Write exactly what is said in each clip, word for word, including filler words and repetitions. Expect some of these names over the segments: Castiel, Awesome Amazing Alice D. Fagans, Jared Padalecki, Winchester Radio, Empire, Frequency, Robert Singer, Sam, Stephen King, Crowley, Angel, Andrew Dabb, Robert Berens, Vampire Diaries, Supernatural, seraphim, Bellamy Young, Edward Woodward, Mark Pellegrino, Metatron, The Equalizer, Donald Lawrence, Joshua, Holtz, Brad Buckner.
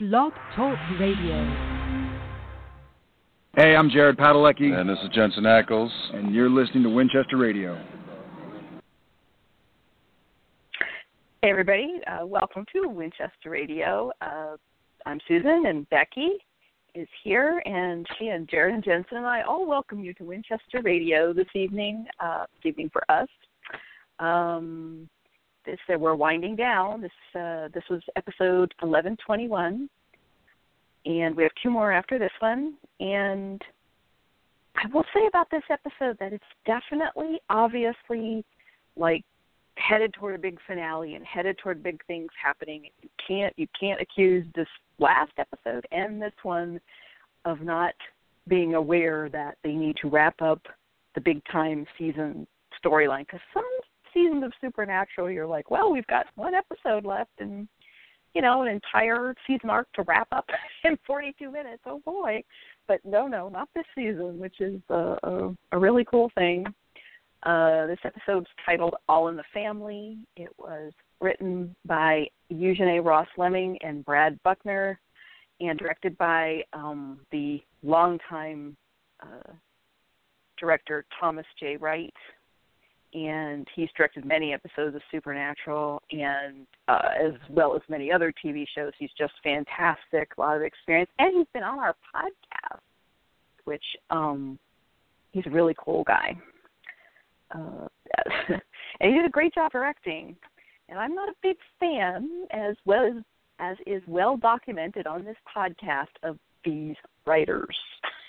Blog Talk Radio. Hey, I'm Jared Padalecki. And this is Jensen Ackles. And you're listening to Winchester Radio. Hey, everybody. Uh, welcome to Winchester Radio. Uh, I'm Susan, and Becky is here, and she and Jared and Jensen and I all welcome you to Winchester Radio this evening, uh, this evening for us. Um... This, that we're winding down. This uh, this was episode eleven twenty-one, and we have two more after this one. And I will say about this episode that it's definitely, obviously, like headed toward a big finale and headed toward big things happening. You can't you can't accuse this last episode and this one of not being aware that they need to wrap up the big time season storyline, because some seasons of Supernatural, you're like, well, we've got one episode left and, you know, an entire season arc to wrap up in forty-two minutes. Oh, boy. But no, no, not this season, which is uh, a, a really cool thing. Uh, this episode's titled All in the Family. It was written by Eugenie Ross-Lemming and Brad Buckner and directed by um, the longtime uh, director Thomas J. Wright. And he's directed many episodes of Supernatural and uh, as well as many other T V shows. He's just fantastic, a lot of experience. And he's been on our podcast, which um, he's a really cool guy. Uh, and he did a great job directing. And I'm not a big fan, as well as, as is well documented on this podcast, of these writers.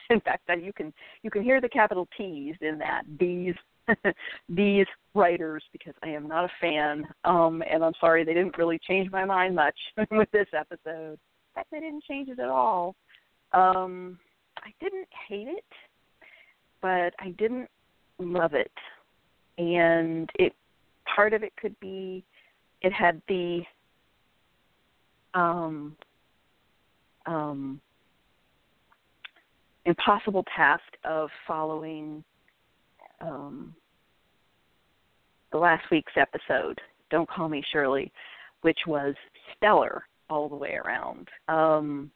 In fact, you can you can hear the capital T's in that, these these writers, because I am not a fan, um, and I'm sorry they didn't really change my mind much with this episode. In fact, they didn't change it at all. Um, I didn't hate it, but I didn't love it. And it part of it could be it had the um, um, impossible task of following Um, the last week's episode, Don't Call Me Shirley, which was stellar all the way around. Um,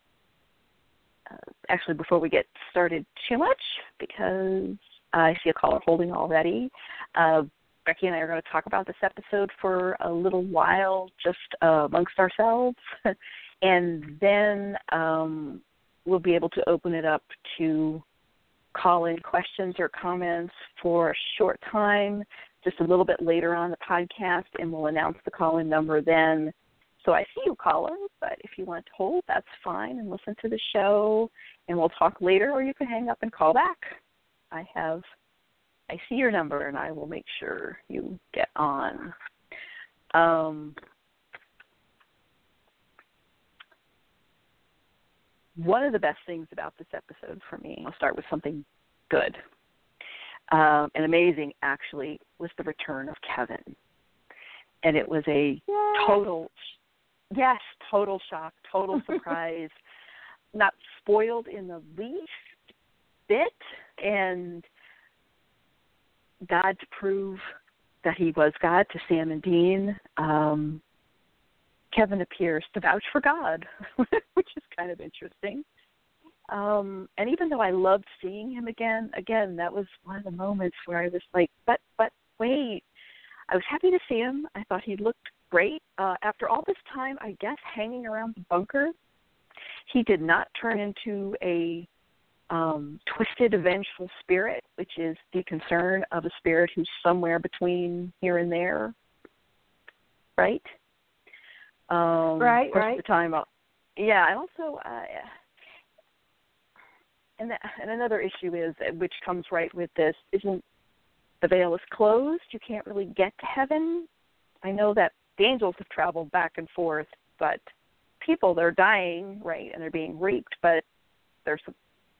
uh, actually, before we get started too much, because I see a caller holding already, uh, Becky and I are going to talk about this episode for a little while, just uh, amongst ourselves, and then um, we'll be able to open it up to call-in questions or comments for a short time, just a little bit later on the podcast, and we'll announce the call-in number then. So I see you, caller, but if you want to hold, that's fine, and listen to the show, and we'll talk later, or you can hang up and call back. I have, I see your number, and I will make sure you get on. Um, One of the best things about this episode for me, I'll start with something good um, and amazing, actually, was the return of Kevin. And it was a total, yes, total shock, total surprise, not spoiled in the least bit, and God to prove that he was God to Sam and Dean. Um Kevin appears to vouch for God, which is kind of interesting. Um, and even though I loved seeing him again, again, that was one of the moments where I was like, but, but wait, I was happy to see him. I thought he looked great. Uh, after all this time, I guess, hanging around the bunker, he did not turn into a um, twisted, vengeful spirit, which is the concern of a spirit who's somewhere between here and there, right? Um, right, right. The time, I'll, yeah, I also, uh, and, that, and another issue is, which comes right with this, isn't the veil is closed. You can't really get to heaven. I know that the angels have traveled back and forth, but people, they're dying, right, and they're being reaped, but they're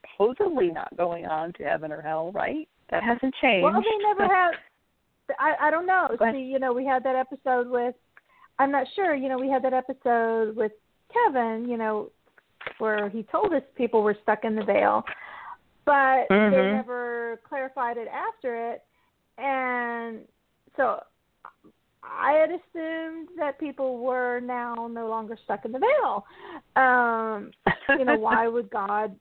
supposedly not going on to heaven or hell, right? That hasn't changed. Well, they never have. I, I don't know. See, you know, we had that episode with, I'm not sure, you know, we had that episode with Kevin, you know, where he told us people were stuck in the veil, but mm-hmm. they never clarified it after it. And so I had assumed that people were now no longer stuck in the veil. Um, you know, why would God,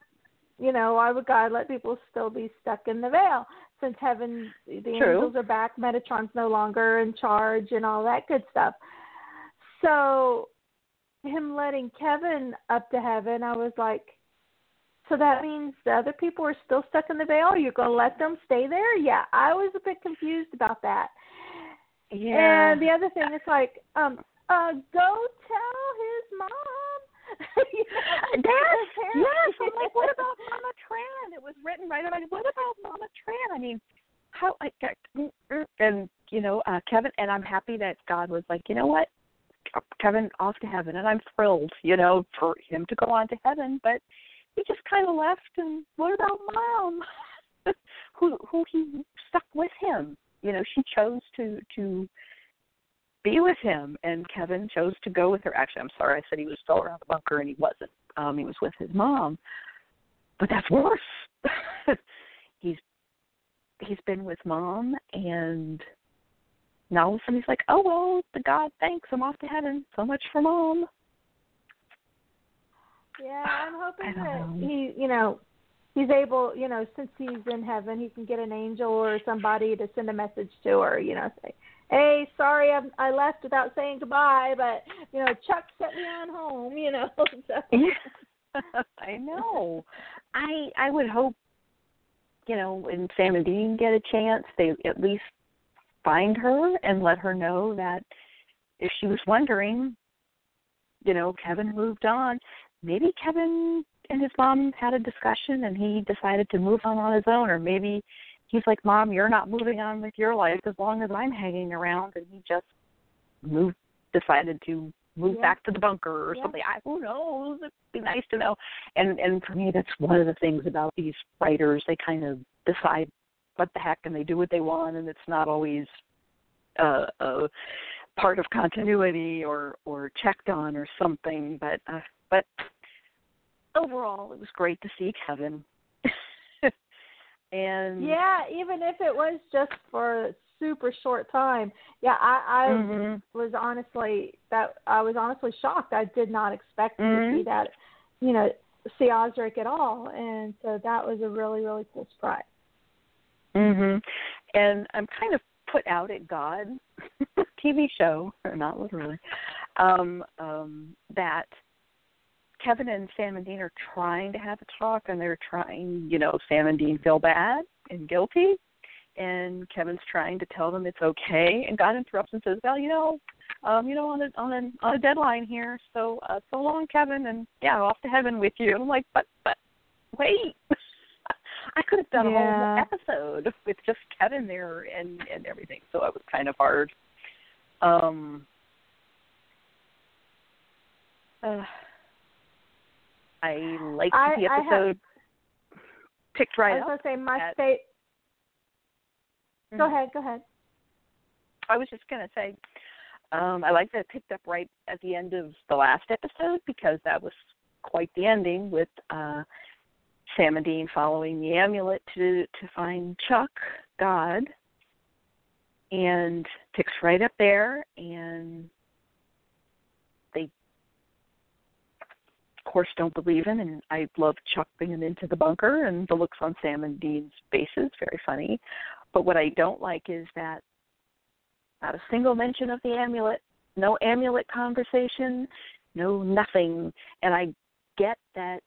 you know, why would God let people still be stuck in the veil? Since heaven, the True. Angels are back, Metatron's no longer in charge and all that good stuff. So him letting Kevin up to heaven, I was like, so that means the other people are still stuck in the veil? You're going to let them stay there? Yeah, I was a bit confused about that. Yeah. And the other thing is like, um, uh, go tell his mom. you know, That's, yes, I'm like, what about Mama Tran? It was written right away. What about Mama Tran? I mean, how, I, and, you know, uh, Kevin, and I'm happy that God was like, you know what? Kevin off to heaven, and I'm thrilled, you know, for him to go on to heaven, but he just kind of left, and what about Mom? who who he stuck with him. You know, she chose to, to be with him, and Kevin chose to go with her. Actually, I'm sorry, I said he was still around the bunker, and he wasn't. Um, he was with his mom, but that's worse. he's He's been with Mom, and now all of a sudden he's like, oh, well, the God, thanks, I'm off to heaven. So much for Mom. Yeah, I'm hoping that know. he, you know, he's able, you know, since he's in heaven, he can get an angel or somebody to send a message to her, you know, say, hey, sorry I'm, I left without saying goodbye, but, you know, Chuck sent me on home, you know. So. Yeah. I know. I I would hope, you know, when Sam and Dean get a chance, they at least find her and let her know that if she was wondering, you know, Kevin moved on. Maybe Kevin and his mom had a discussion and he decided to move on on his own, or maybe he's like, Mom, you're not moving on with your life as long as I'm hanging around, and he just moved, decided to move yeah. back to the bunker or yeah. something. I, who knows? It'd be nice to know. And and for me, that's one of the things about these writers. They kind of decide what the heck, and they do what they want, and it's not always uh, a part of continuity or, or checked on or something, but... Uh, But overall, it was great to see Kevin. and yeah, even if it was just for a super short time. Yeah, I, I mm-hmm. was honestly that I was honestly shocked. I did not expect mm-hmm. to see that, you know, see Osric at all, and so that was a really really cool surprise. Mhm. And I'm kind of put out at God, T V show, or not literally, um, um, that. Kevin and Sam and Dean are trying to have a talk, and they're trying, you know, Sam and Dean feel bad and guilty, and Kevin's trying to tell them it's okay, and God interrupts and says, well, you know, um, you know, on a, on a, on a deadline here, so uh, so long, Kevin, and yeah, off to heaven with you. And I'm like, but, but, wait. I could have done yeah. a whole episode with just Kevin there and, and everything, so it was kind of hard. Um. Uh, I liked I, the episode have, picked right up. I was going to say my at, state. Mm-hmm. Go ahead, go ahead. I was just going to say um, I liked that it picked up right at the end of the last episode, because that was quite the ending with uh, Sam and Dean following the amulet to, to find Chuck, God, and picks right up there, and course don't believe him, and I love Chuck bringing into the bunker, and the looks on Sam and Dean's faces, very funny. But what I don't like is that not a single mention of the amulet, no amulet conversation, no nothing. And I get that,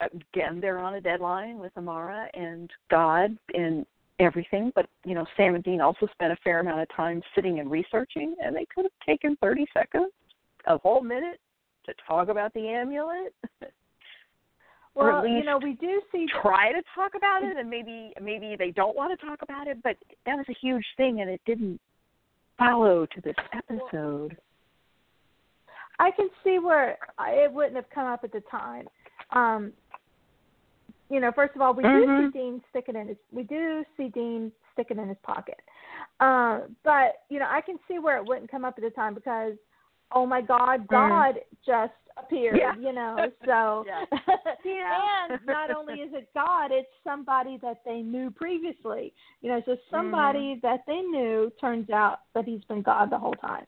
again, they're on a deadline with Amara and God and everything, but, you know, Sam and Dean also spent a fair amount of time sitting and researching, and they could have taken thirty seconds, a whole minute, to talk about the amulet. Well, or at least you know, we do see try to talk about it, and maybe maybe they don't want to talk about it, but that was a huge thing, and it didn't follow to this episode. I can see where it wouldn't have come up at the time. Um, you know, first of all, we mm-hmm. do see Dean sticking in his we do see Dean sticking in his pocket, uh, but you know, I can see where it wouldn't come up at the time because. Oh my God, God mm. just appeared, yeah. you know, so yeah. Yeah. And not only is it God, it's somebody that they knew previously. You know, so somebody mm. that they knew turns out that he's been God the whole time.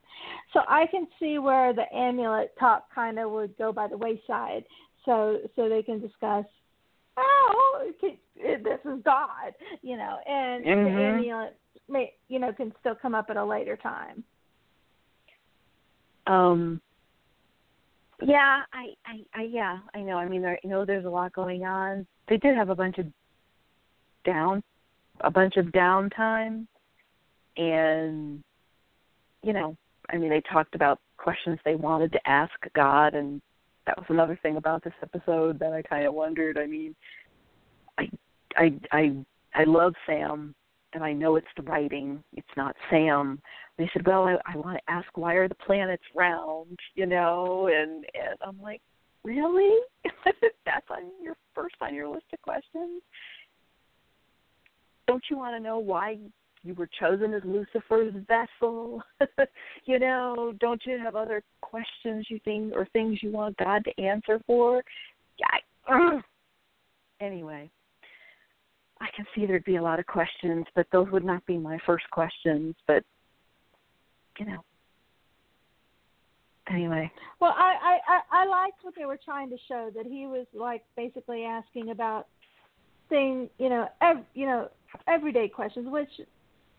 So I can see where the amulet talk kind of would go by the wayside. So so they can discuss, oh, can, this is God, you know, and mm-hmm. the amulet, may, you know, can still come up at a later time. Um. Yeah, I, I, I, yeah, I know. I mean, there, I know there's a lot going on. They did have a bunch of down, a bunch of downtime, and you know, I mean, they talked about questions they wanted to ask God, and that was another thing about this episode that I kind of wondered. I mean, I, I, I, I love Sam, and I know it's the writing. It's not Sam. They said, well, I, I want to ask, why are the planets round, you know? And, and I'm like, really? That's on your first on your list of questions? Don't you want to know why you were chosen as Lucifer's vessel? You know, don't you have other questions you think or things you want God to answer for? Yeah. Anyway. I can see there'd be a lot of questions, but those would not be my first questions. But, you know, anyway. Well, I, I, I liked what they were trying to show, that he was, like, basically asking about thing, you know, ev- you know, everyday questions, which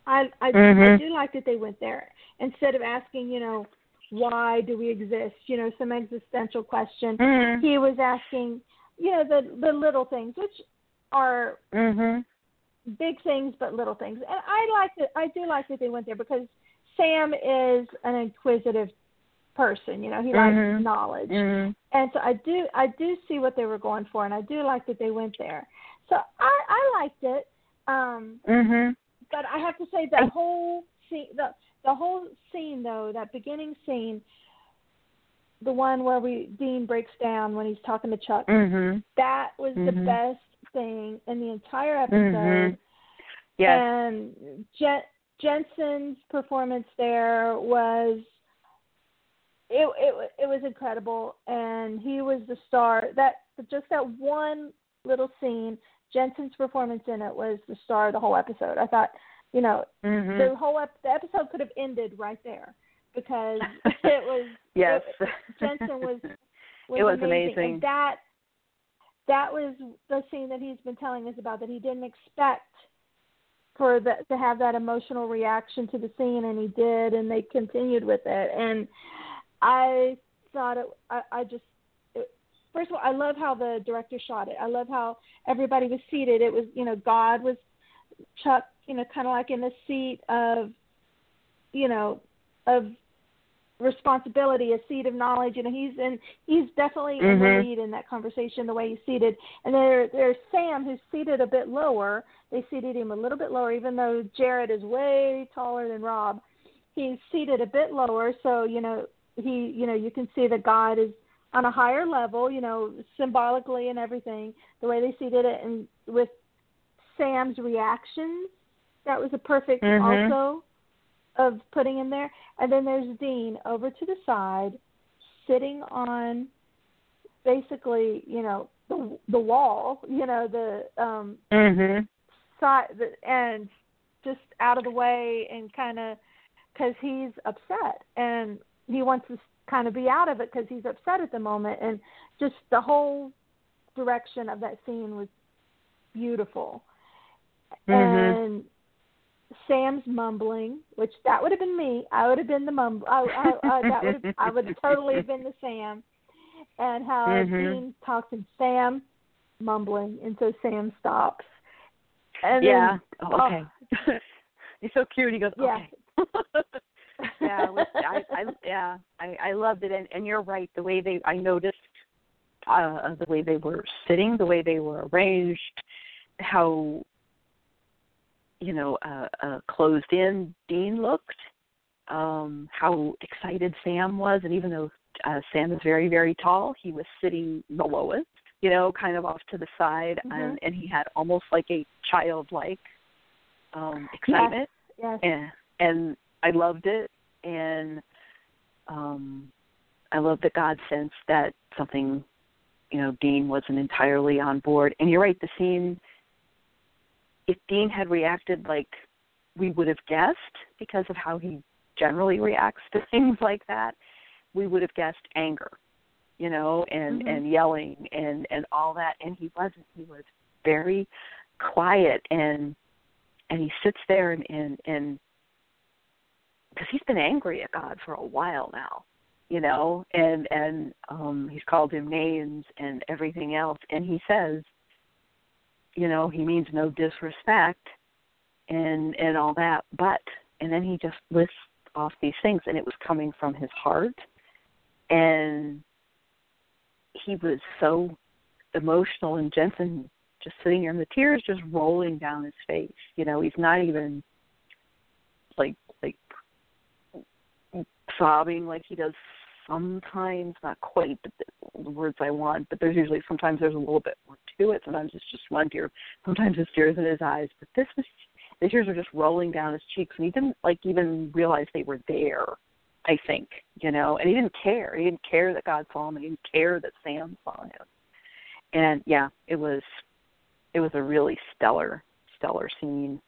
I, I, mm-hmm. I do like that they went there. Instead of asking, you know, why do we exist, you know, some existential question, mm-hmm. he was asking, you know, the, the little things, which are mm-hmm. big things but little things. And I like that I do like that they went there, because Sam is an inquisitive person, you know, he mm-hmm. likes knowledge. Mm-hmm. And so I do I do see what they were going for, and I do like that they went there. So I, I liked it. Um mm-hmm. but I have to say the whole scene the the whole scene though, that beginning scene, the one where we Dean breaks down when he's talking to Chuck, mm-hmm. that was mm-hmm. the best thing in the entire episode. Mm-hmm. Yes. And Je- Jensen's performance there was it, it it was incredible, and he was the star. That just that one little scene, Jensen's performance in it was the star of the whole episode. I thought, you know, mm-hmm. the whole ep- the episode could have ended right there, because it was yes. it, Jensen was, was it was amazing, amazing. And that That was the scene that he's been telling us about, that he didn't expect for the, to have that emotional reaction to the scene, and he did, and they continued with it. And I thought, it, I, I just, it, first of all, I love how the director shot it. I love how everybody was seated. It was, you know, God was Chuck, you know, kind of like in the seat of, you know, of responsibility, a seat of knowledge, you know, he's in he's definitely mm-hmm. in the lead in that conversation, the way he's seated. And there there's Sam, who's seated a bit lower. They seated him a little bit lower, even though Jared is way taller than Rob. He's seated a bit lower, so you know, he you know, you can see that God is on a higher level, you know, symbolically and everything, the way they seated it. And with Sam's reactions, that was a perfect mm-hmm. also of putting in there. And then there's Dean over to the side, sitting on basically, you know, the the wall, you know, the um, mm-hmm. side, the, and just out of the way, and kind of, because he's upset and he wants to kind of be out of it because he's upset at the moment. And just the whole direction of that scene was beautiful. Mm-hmm. And Sam's mumbling, which that would have been me. I would have been the mumble. I, I, I, that would have, I would have totally have been the Sam. And how mm-hmm. Dean talks and Sam mumbling, and so Sam stops. And yeah. Then, oh, okay. Oh. He's so cute. He goes, yeah. Okay. yeah. I, I, yeah. I, I loved it, and, and you're right. The way they, I noticed uh, the way they were sitting, the way they were arranged, how. You know, uh, uh, closed in Dean looked, um, how excited Sam was. And even though uh, Sam is very, very tall, he was sitting the lowest, you know, kind of off to the side. Mm-hmm. And, and he had almost like a childlike um, excitement. Yes. Yes. And, and I loved it. And um, I loved that God sensed that something you know, Dean wasn't entirely on board. And you're right, the scene, if Dean had reacted like we would have guessed, because of how he generally reacts to things like that, we would have guessed anger, you know, and, mm-hmm. and yelling and, and all that. And he wasn't. He was very quiet, and and he sits there and, and, and because he's been angry at God for a while now, you know, and, and um, he's called him names and everything else. And he says, you know, he means no disrespect and, and all that. But, and then he just lists off these things, and it was coming from his heart. And he was so emotional, and Jensen just sitting there and the tears just rolling down his face. You know, he's not even like, like sobbing like he does sometimes, not quite the words I want, but there's usually, sometimes there's a little bit more to it. Sometimes it's just one tear. Sometimes it's tears in his eyes, but this was, the tears were just rolling down his cheeks, and he didn't like even realize they were there, I think, you know, and he didn't care. He didn't care that God saw him. He didn't care that Sam saw him. And yeah, it was, it was a really stellar, stellar scene.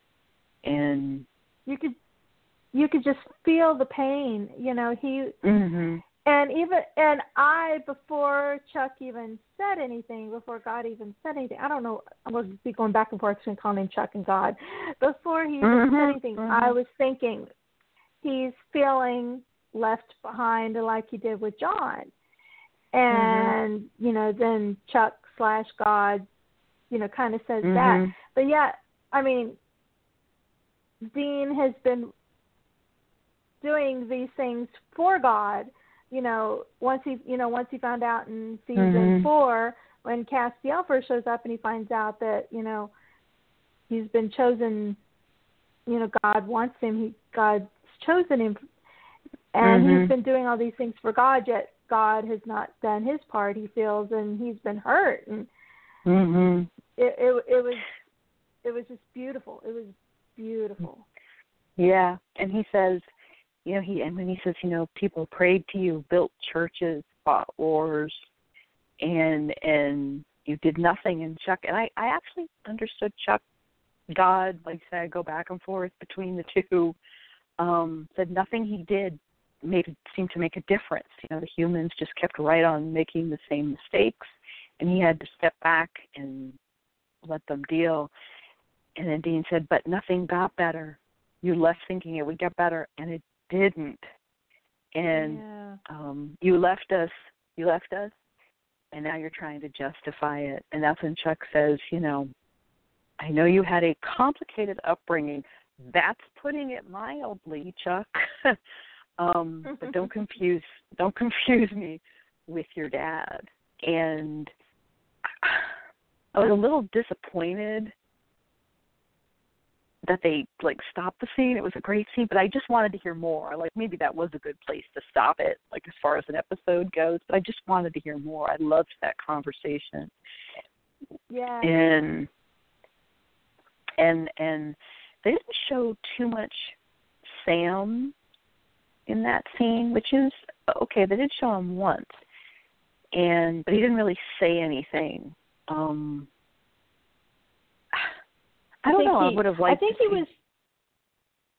And you could, you could just feel the pain, you know, he, mm-hmm. and even, and I, before Chuck even said anything, before God even said anything, I don't know, I was going back and forth between calling Chuck and God. Before he even mm-hmm. said anything, mm-hmm. I was thinking, he's feeling left behind like he did with John. And, mm-hmm. you know, then Chuck slash God, you know, kind of says mm-hmm. that. But yeah, I mean, Dean has been doing these things for God. You know, once he, you know, once he found out in season mm-hmm. four, when Castiel first shows up and he finds out that, you know, he's been chosen, you know, God wants him, he, God's chosen him, and mm-hmm. he's been doing all these things for God, yet God has not done his part, he feels, and he's been hurt. And mm-hmm. it, it, it was, it was just beautiful. It was beautiful. Yeah. And he says, you know, he, and when he says, you know, people prayed to you, built churches, fought wars, and and you did nothing. And Chuck, and I, I actually understood Chuck, God, like I said, I go back and forth between the two, um, said nothing he did made seemed to make a difference. You know, the humans just kept right on making the same mistakes, and he had to step back and let them deal. And then Dean said, but nothing got better. You left thinking it would get better, and it didn't. And yeah. um, you left us, you left us, and now you're trying to justify it. And that's when Chuck says, you know, I know you had a complicated upbringing. That's putting it mildly, Chuck. um, but don't confuse, don't confuse me with your dad. And I was a little disappointed that they, like, stopped the scene. It was a great scene, but I just wanted to hear more. Like, maybe that was a good place to stop it, like, as far as an episode goes, but I just wanted to hear more. I loved that conversation. Yeah. And and and they didn't show too much Sam in that scene, which is, okay, they did show him once, and but he didn't really say anything. Um I don't I know. He, I would have liked. I think he see. was.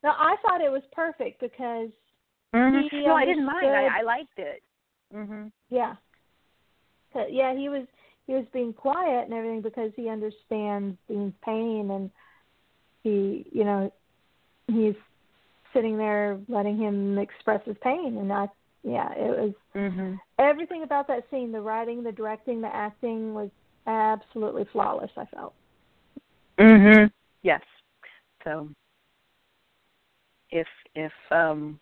No, I thought it was perfect because. Mm-hmm. He no, I didn't mind. I, I liked it. Mm-hmm. Yeah. Yeah, he was he was being quiet and everything because he understands Dean's pain, and he, you know, he's sitting there letting him express his pain, and I, yeah, it was mm-hmm. everything about that scene. The writing, the directing, the acting was absolutely flawless, I felt. Mm-hmm. Yes. So if, if, um,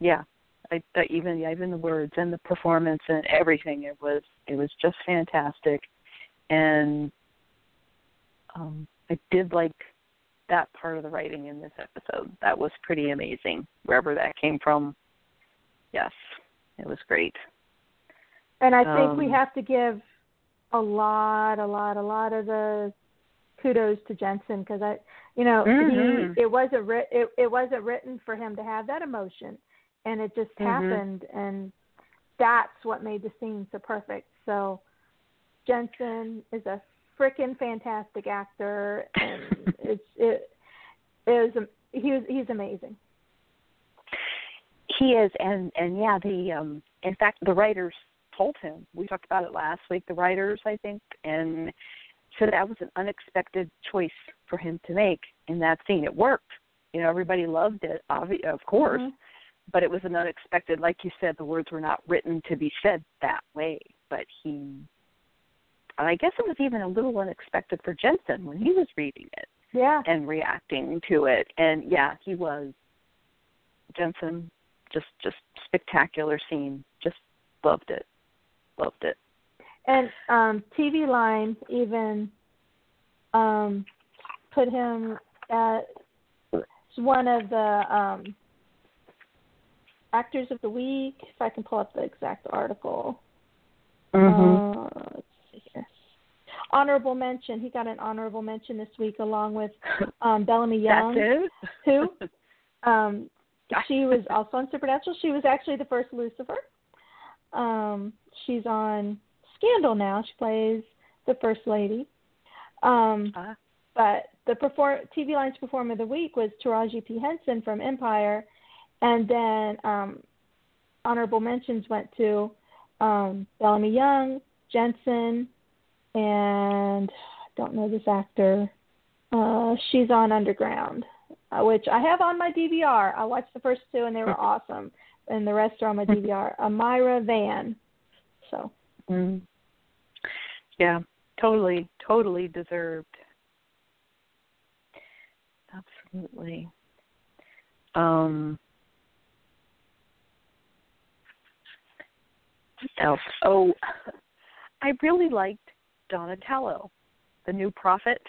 yeah, I, I even, yeah, even the words and the performance and everything, it was, it was just fantastic. And, um, I did like that part of the writing in this episode. That was pretty amazing. Wherever that came from. Yes, it was great. And I think um, we have to give a lot, a lot, a lot of the kudos to Jensen, because I, you know, mm-hmm. he, it wasn't ri- it, it wasn't written for him to have that emotion, and it just mm-hmm. happened, and that's what made the scene so perfect. So Jensen is a freaking fantastic actor, and it's it is he was, he's amazing. He is, and and yeah, the um, in fact the writers told him, we talked about it last week. The writers, I think, and so that was an unexpected choice for him to make in that scene. It worked. You know, everybody loved it, obvi- of course, mm-hmm. but it was an unexpected, like you said, the words were not written to be said that way. But he, and I guess it was even a little unexpected for Jensen when he was reading it yeah. and reacting to it. And, yeah, he was. Jensen, just, just spectacular scene. Just loved it. Loved it. And um, T V Line even um, put him at one of the um, actors of the week. If I can pull up the exact article. Mm-hmm. Uh, let's see here. Honorable mention. He got an honorable mention this week along with um, Bellamy Young. That's it? Who? Um, she was also on Supernatural. She was actually the first Lucifer. Um, she's on Handle now. She plays the First Lady. Um, uh, but the perform- T V Line's Performer of the Week was Taraji P. Henson from Empire. And then um, honorable mentions went to um, Bellamy Young, Jensen, and I don't know this actor. Uh, she's on Underground, uh, which I have on my D V R. I watched the first two, and they were awesome. And the rest are on my D V R. Amara Van. So. Mm. Yeah, totally, totally deserved. Absolutely. Um, what else? Oh, I really liked Donatello, the new prophet.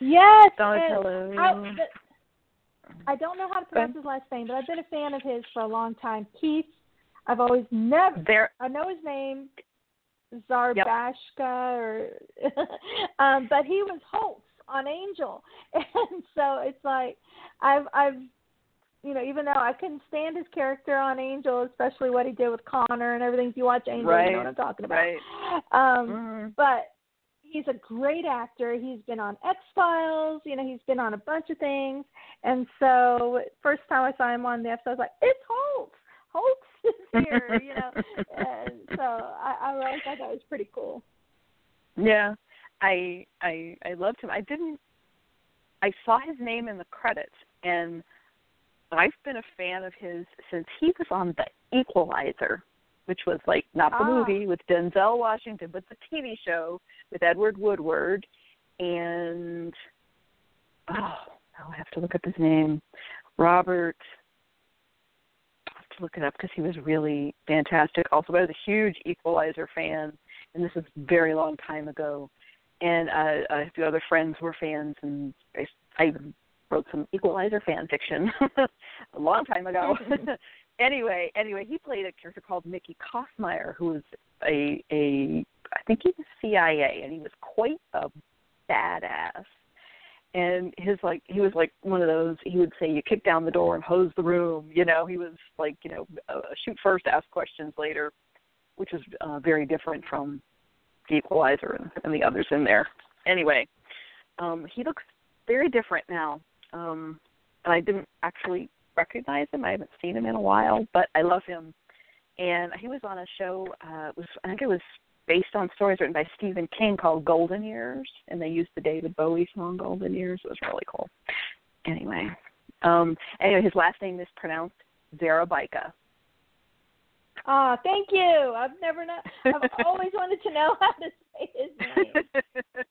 Yes, Donatello. I, I don't know how to pronounce his last name, but I've been a fan of his for a long time. Keith. I've always never. There, I know his name, Zerabika, yep. or, um, but he was Holtz on Angel, and so it's like I've, I've, you know, even though I couldn't stand his character on Angel, especially what he did with Connor and everything. If you watch Angel, right. you know what I'm talking about. Right. Um, mm-hmm. But he's a great actor. He's been on X-Files. You know, he's been on a bunch of things, and so first time I saw him on the episode, I was like, it's Holtz. Holtz is here, you know, and so I, I really thought that was pretty cool. Yeah, I, I I loved him. I didn't. I saw his name in the credits, and I've been a fan of his since he was on The Equalizer, which was like not the ah. movie with Denzel Washington, but the T V show with Edward Woodward, and oh, now I have to look up his name, Robert. Look it up because he was really fantastic. Also, I was a huge Equalizer fan, and this is a very long time ago. And uh, a few other friends were fans, and I, I wrote some Equalizer fan fiction a long time ago. anyway, anyway, he played a character called Mickey Kossmeyer, who was a, a I think he was C I A, and he was quite a badass. And his like he was like one of those, he would say, you kick down the door and hose the room. You know, he was like, you know, uh, shoot first, ask questions later, which was uh, very different from The Equalizer and, and the others in there. Anyway, um, he looks very different now. Um, and I didn't actually recognize him. I haven't seen him in a while, but I love him. And he was on a show, uh, it was I think it was, based on stories written by Stephen King called Golden Years, and they used the David Bowie song Golden Years. It was really cool. Anyway, um, anyway, his last name is pronounced Zerabika. Ah, oh, thank you. I've never not. I've always wanted to know how to say his name.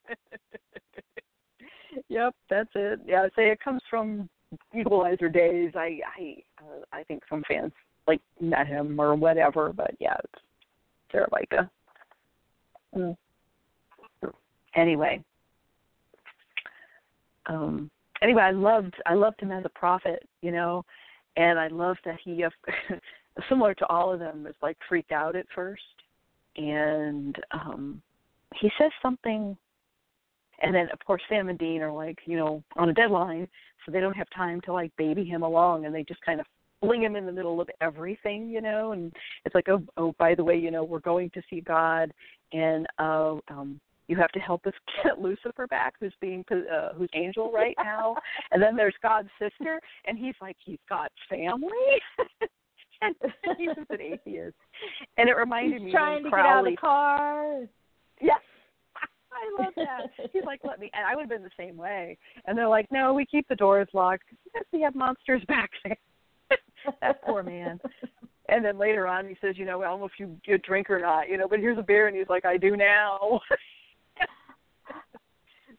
Yep, that's it. Yeah, say so it comes from Equalizer days. I, I, uh, I think some fans like met him or whatever, but yeah, it's Zerabika. Mm. Anyway, um, anyway, I loved I loved him as a prophet, you know, and I loved that he, similar to all of them, was like freaked out at first, and um, he says something, and then of course Sam and Dean are like, you know, on a deadline, so they don't have time to like baby him along, and they just kind of fling him in the middle of everything, you know, and it's like, oh, oh by the way, you know, we're going to see God, and uh, um, you have to help us get Lucifer back, who's being uh, who's Angel right now, and then there's God's sister, and he's like, he's got family. And he's an atheist, and it reminded he's me trying to Crowley, get out of the car. Yes. I love that. He's like, let me, and I would have been the same way. And they're like, no, we keep the doors locked because we have monsters back there. That poor man. And then later on, he says, you know, I don't know if you, you drink or not, you know, but here's a beer. And he's like, I do now.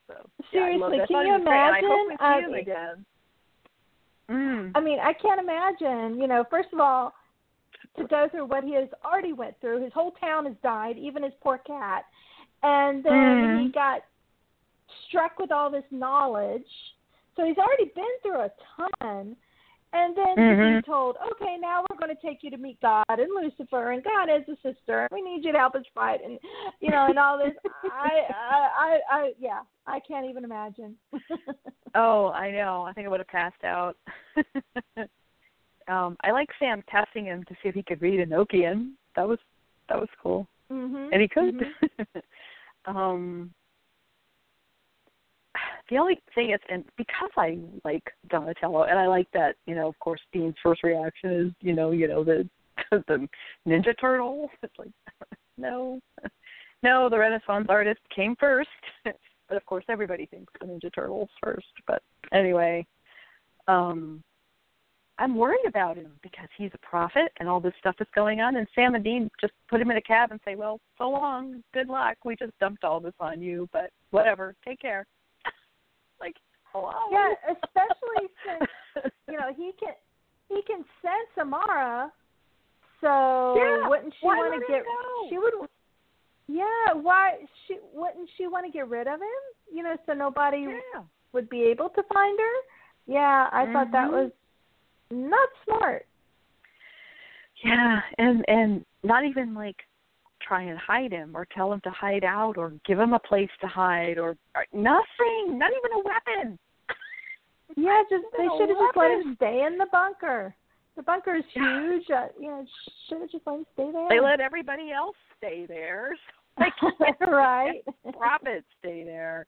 So, seriously, yeah, can you imagine? I hope we see him um, again. Mm. I mean, I can't imagine, you know, first of all, to go through what he has already went through. His whole town has died, even his poor cat. And then mm. he got struck with all this knowledge. So he's already been through a ton. And then mm-hmm. he's told, okay, now we're going to take you to meet God and Lucifer, and God is a sister, and we need you to help us fight, and, you know, and all this. I, I, I, I, yeah, I can't even imagine. Oh, I know. I think I would have passed out. um, I like Sam testing him to see if he could read Enochian. That was, that was cool. Mm-hmm. And he could. Mm-hmm. um, the only thing is, and because I like Donatello, and I like that, you know, of course, Dean's first reaction is, you know, you know, the the Ninja Turtle. It's like, no, no, the Renaissance artist came first. But of course, everybody thinks the Ninja Turtles first. But anyway, um, I'm worried about him because he's a prophet and all this stuff is going on. And Sam and Dean just put him in a cab and say, well, so long, good luck. We just dumped all this on you, but whatever, take care. Like, hello. Yeah, especially since, you know, he can he can sense Amara, so yeah, wouldn't she want to get go? She would Yeah, why she wouldn't she want to get rid of him? You know, so nobody yeah. would be able to find her. Yeah, I mm-hmm. thought that was not smart. Yeah, and and not even like try and hide him or tell him to hide out or give him a place to hide or, or nothing, not even a weapon. Yeah, just they should have just let him stay in the bunker. The bunker is huge. Uh, you know, should have just let him stay there. They let everybody else stay there. So right. Prophets stay there.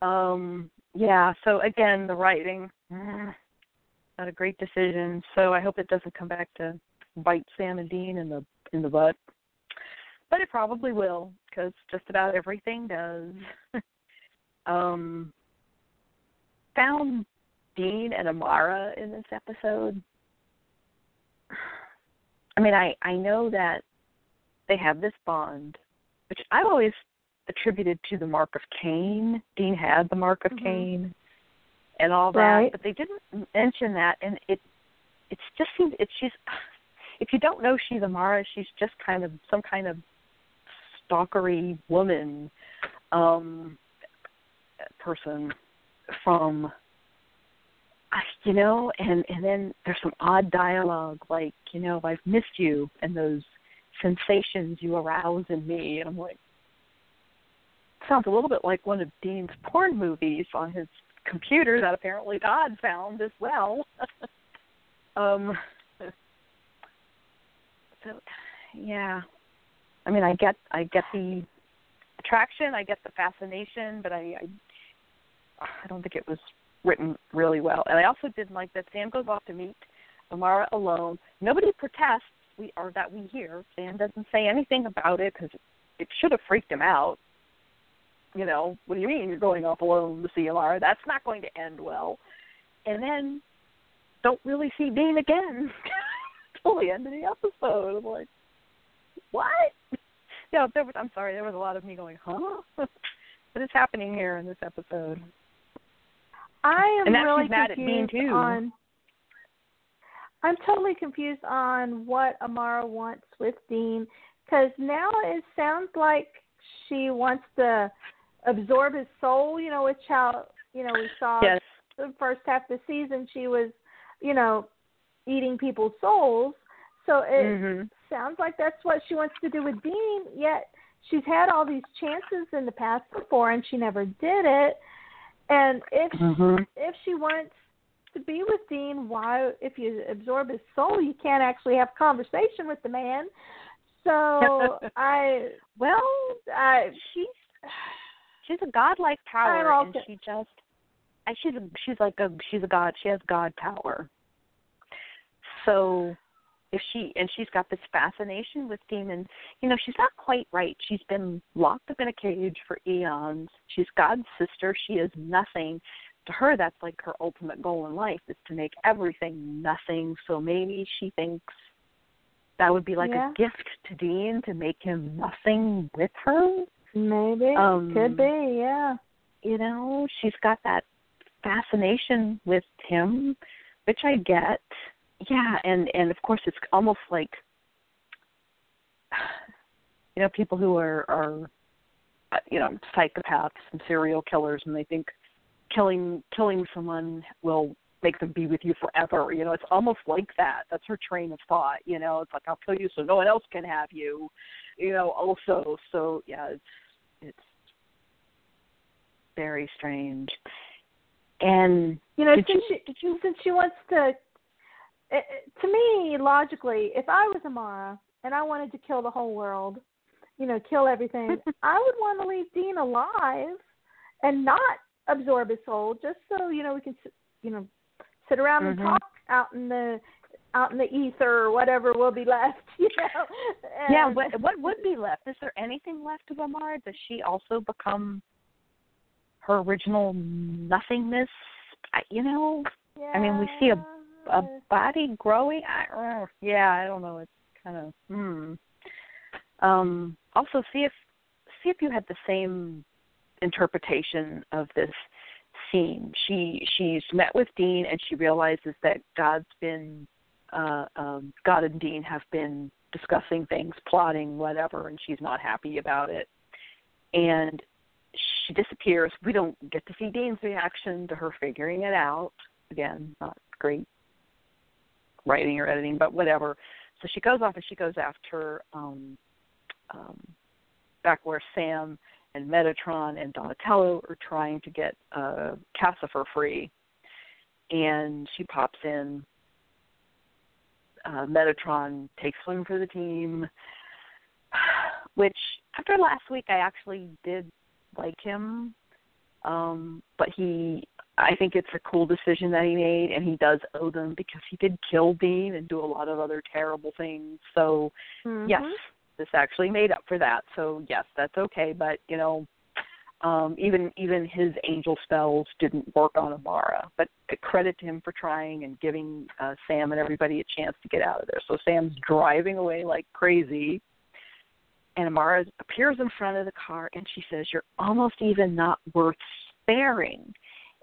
Um. Yeah, so again, the writing. Mm. Not a great decision, so I hope it doesn't come back to bite Sam and Dean in the in the butt. But it probably will, because just about everything does. um, found Dean and Amara in this episode. I mean, I, I know that they have this bond, which I've always attributed to the Mark of Cain. Dean had the Mark of mm-hmm. Cain. And all that, right. But they didn't mention that, and it it just seems it she's if you don't know she's Amara, she's just kind of some kind of stalkery woman um, person from you know, and and then there's some odd dialogue like you know I've missed you and those sensations you arouse in me, and I'm like sounds a little bit like one of Dean's porn movies on his computer that apparently God found as well. um, so, yeah. I mean, I get, I get the attraction, I get the fascination, but I, I, I don't think it was written really well. And I also didn't like that Sam goes off to meet Amara alone. Nobody protests, we or that we hear. Sam doesn't say anything about it because it should have freaked him out. You know, what do you mean you're going off alone to see Amara? That's not going to end well. And then don't really see Dean again until the end of the episode. I'm like, what? Yeah, there was, I'm sorry, there was a lot of me going, huh? What is happening here in this episode? I am really mad at Dean too. On, I'm totally confused on what Amara wants with Dean because now it sounds like she wants to absorb his soul, you know, which how, you know, we saw yes. the first half of the season she was, you know, eating people's souls. So it mm-hmm. sounds like that's what she wants to do with Dean, yet she's had all these chances in the past before and she never did it. And if mm-hmm. if she wants to be with Dean, why, if you absorb his soul, you can't actually have conversation with the man. So I, well, I, she's she's a godlike power, also, and she just, I, she's she's like a she's a god. She has god power. So if she, and she's got this fascination with demons, you know, she's not quite right. She's been locked up in a cage for eons. She's God's sister. She is nothing. To her, that's like her ultimate goal in life, is to make everything nothing. So maybe she thinks that would be like yeah. a gift to Dean, to make him nothing with her. Maybe. Um, Could be, yeah. You know, she's got that fascination with him, which I get. Yeah, and, and of course it's almost like, you know, people who are, are, you know, psychopaths and serial killers, and they think killing killing someone will make them be with you forever. You know, it's almost like that. That's her train of thought. You know, it's like, I'll kill you so no one else can have you. You know, also, so yeah, it's it's very strange. And you know, did since you, she did you, since she wants to. It, to me, logically, if I was Amara and I wanted to kill the whole world, you know, kill everything, I would want to leave Dean alive and not absorb his soul, just so, you know, we can, you know, sit around mm-hmm. and talk out in the out in the ether or whatever will be left, you know. And yeah, what, what would be left? Is there anything left of Amara? Does she also become her original nothingness? I, you know, yeah. I mean, we see a a body growing. I, oh, yeah, I don't know. It's kind of hmm. Um, also, see if see if you had the same interpretation of this scene. She she's met with Dean, and she realizes that God's been uh, um, God and Dean have been discussing things, plotting, whatever, and she's not happy about it. And she disappears. We don't get to see Dean's reaction to her figuring it out. Again, not great writing or editing, but whatever. So she goes off and she goes after um, um, back where Sam and Metatron and Donatello are trying to get uh, Lucifer free. And she pops in. Uh, Metatron takes one for the team, which after last week I actually did like him. Um, but he... I think it's a cool decision that he made, and he does owe them because he did kill Dean and do a lot of other terrible things. So, mm-hmm. yes, this actually made up for that. So, yes, that's okay. But, you know, um, even even his angel spells didn't work on Amara. But credit to him for trying and giving uh, Sam and everybody a chance to get out of there. So Sam's driving away like crazy, and Amara appears in front of the car, and she says, "You're almost even not worth sparing."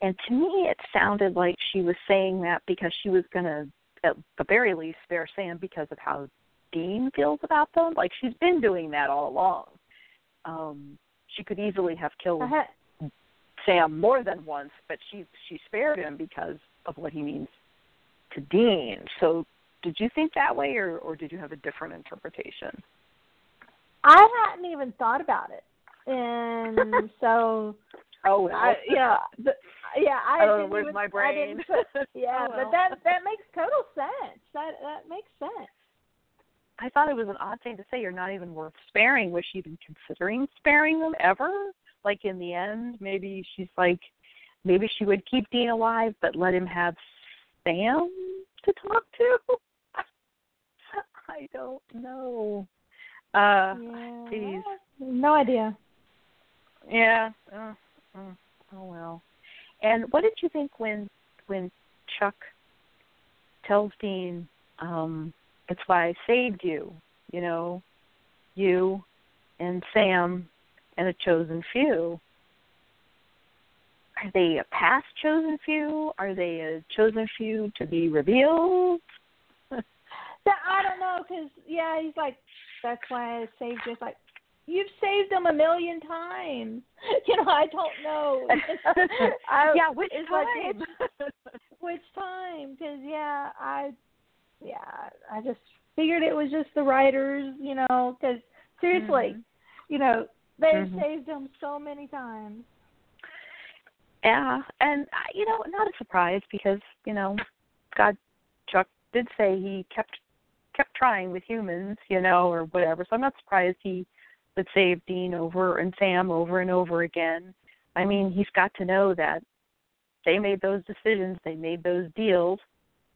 And to me, it sounded like she was saying that because she was going to, at the very least, spare Sam because of how Dean feels about them. Like, she's been doing that all along. Um, she could easily have killed uh-huh. Sam more than once, but she she spared him because of what he means to Dean. So did you think that way, or, or did you have a different interpretation? I hadn't even thought about it. And so... Oh, well. I, yeah, the, yeah. I, I don't know where's even, my brain. Put, yeah, oh, well. But that that makes total sense. That that makes sense. I thought it was an odd thing to say. You're not even worth sparing. Was she even considering sparing them ever? Like in the end, maybe she's like, maybe she would keep Dean alive, but let him have Sam to talk to. I don't know. Uh, yeah. Geez. No idea. Yeah. Uh. Oh, oh, well. And what did you think when when Chuck tells Dean, um, it's why I saved you, you know, you and Sam and a chosen few? Are they a past chosen few? Are they a chosen few to be revealed? I don't know, because, yeah, he's like, that's why I saved you. It's like, you've saved them a million times. You know, I don't know. I, yeah, which time? Like, which time? Because, yeah, I, yeah, I just figured it was just the writers, you know, because seriously, mm-hmm. you know, they've mm-hmm. saved them so many times. Yeah, and, you know, not a surprise because, you know, God, Chuck did say he kept kept trying with humans, you know, or whatever. So I'm not surprised he would save Dean over and Sam over and over again. I mean, he's got to know that they made those decisions, they made those deals.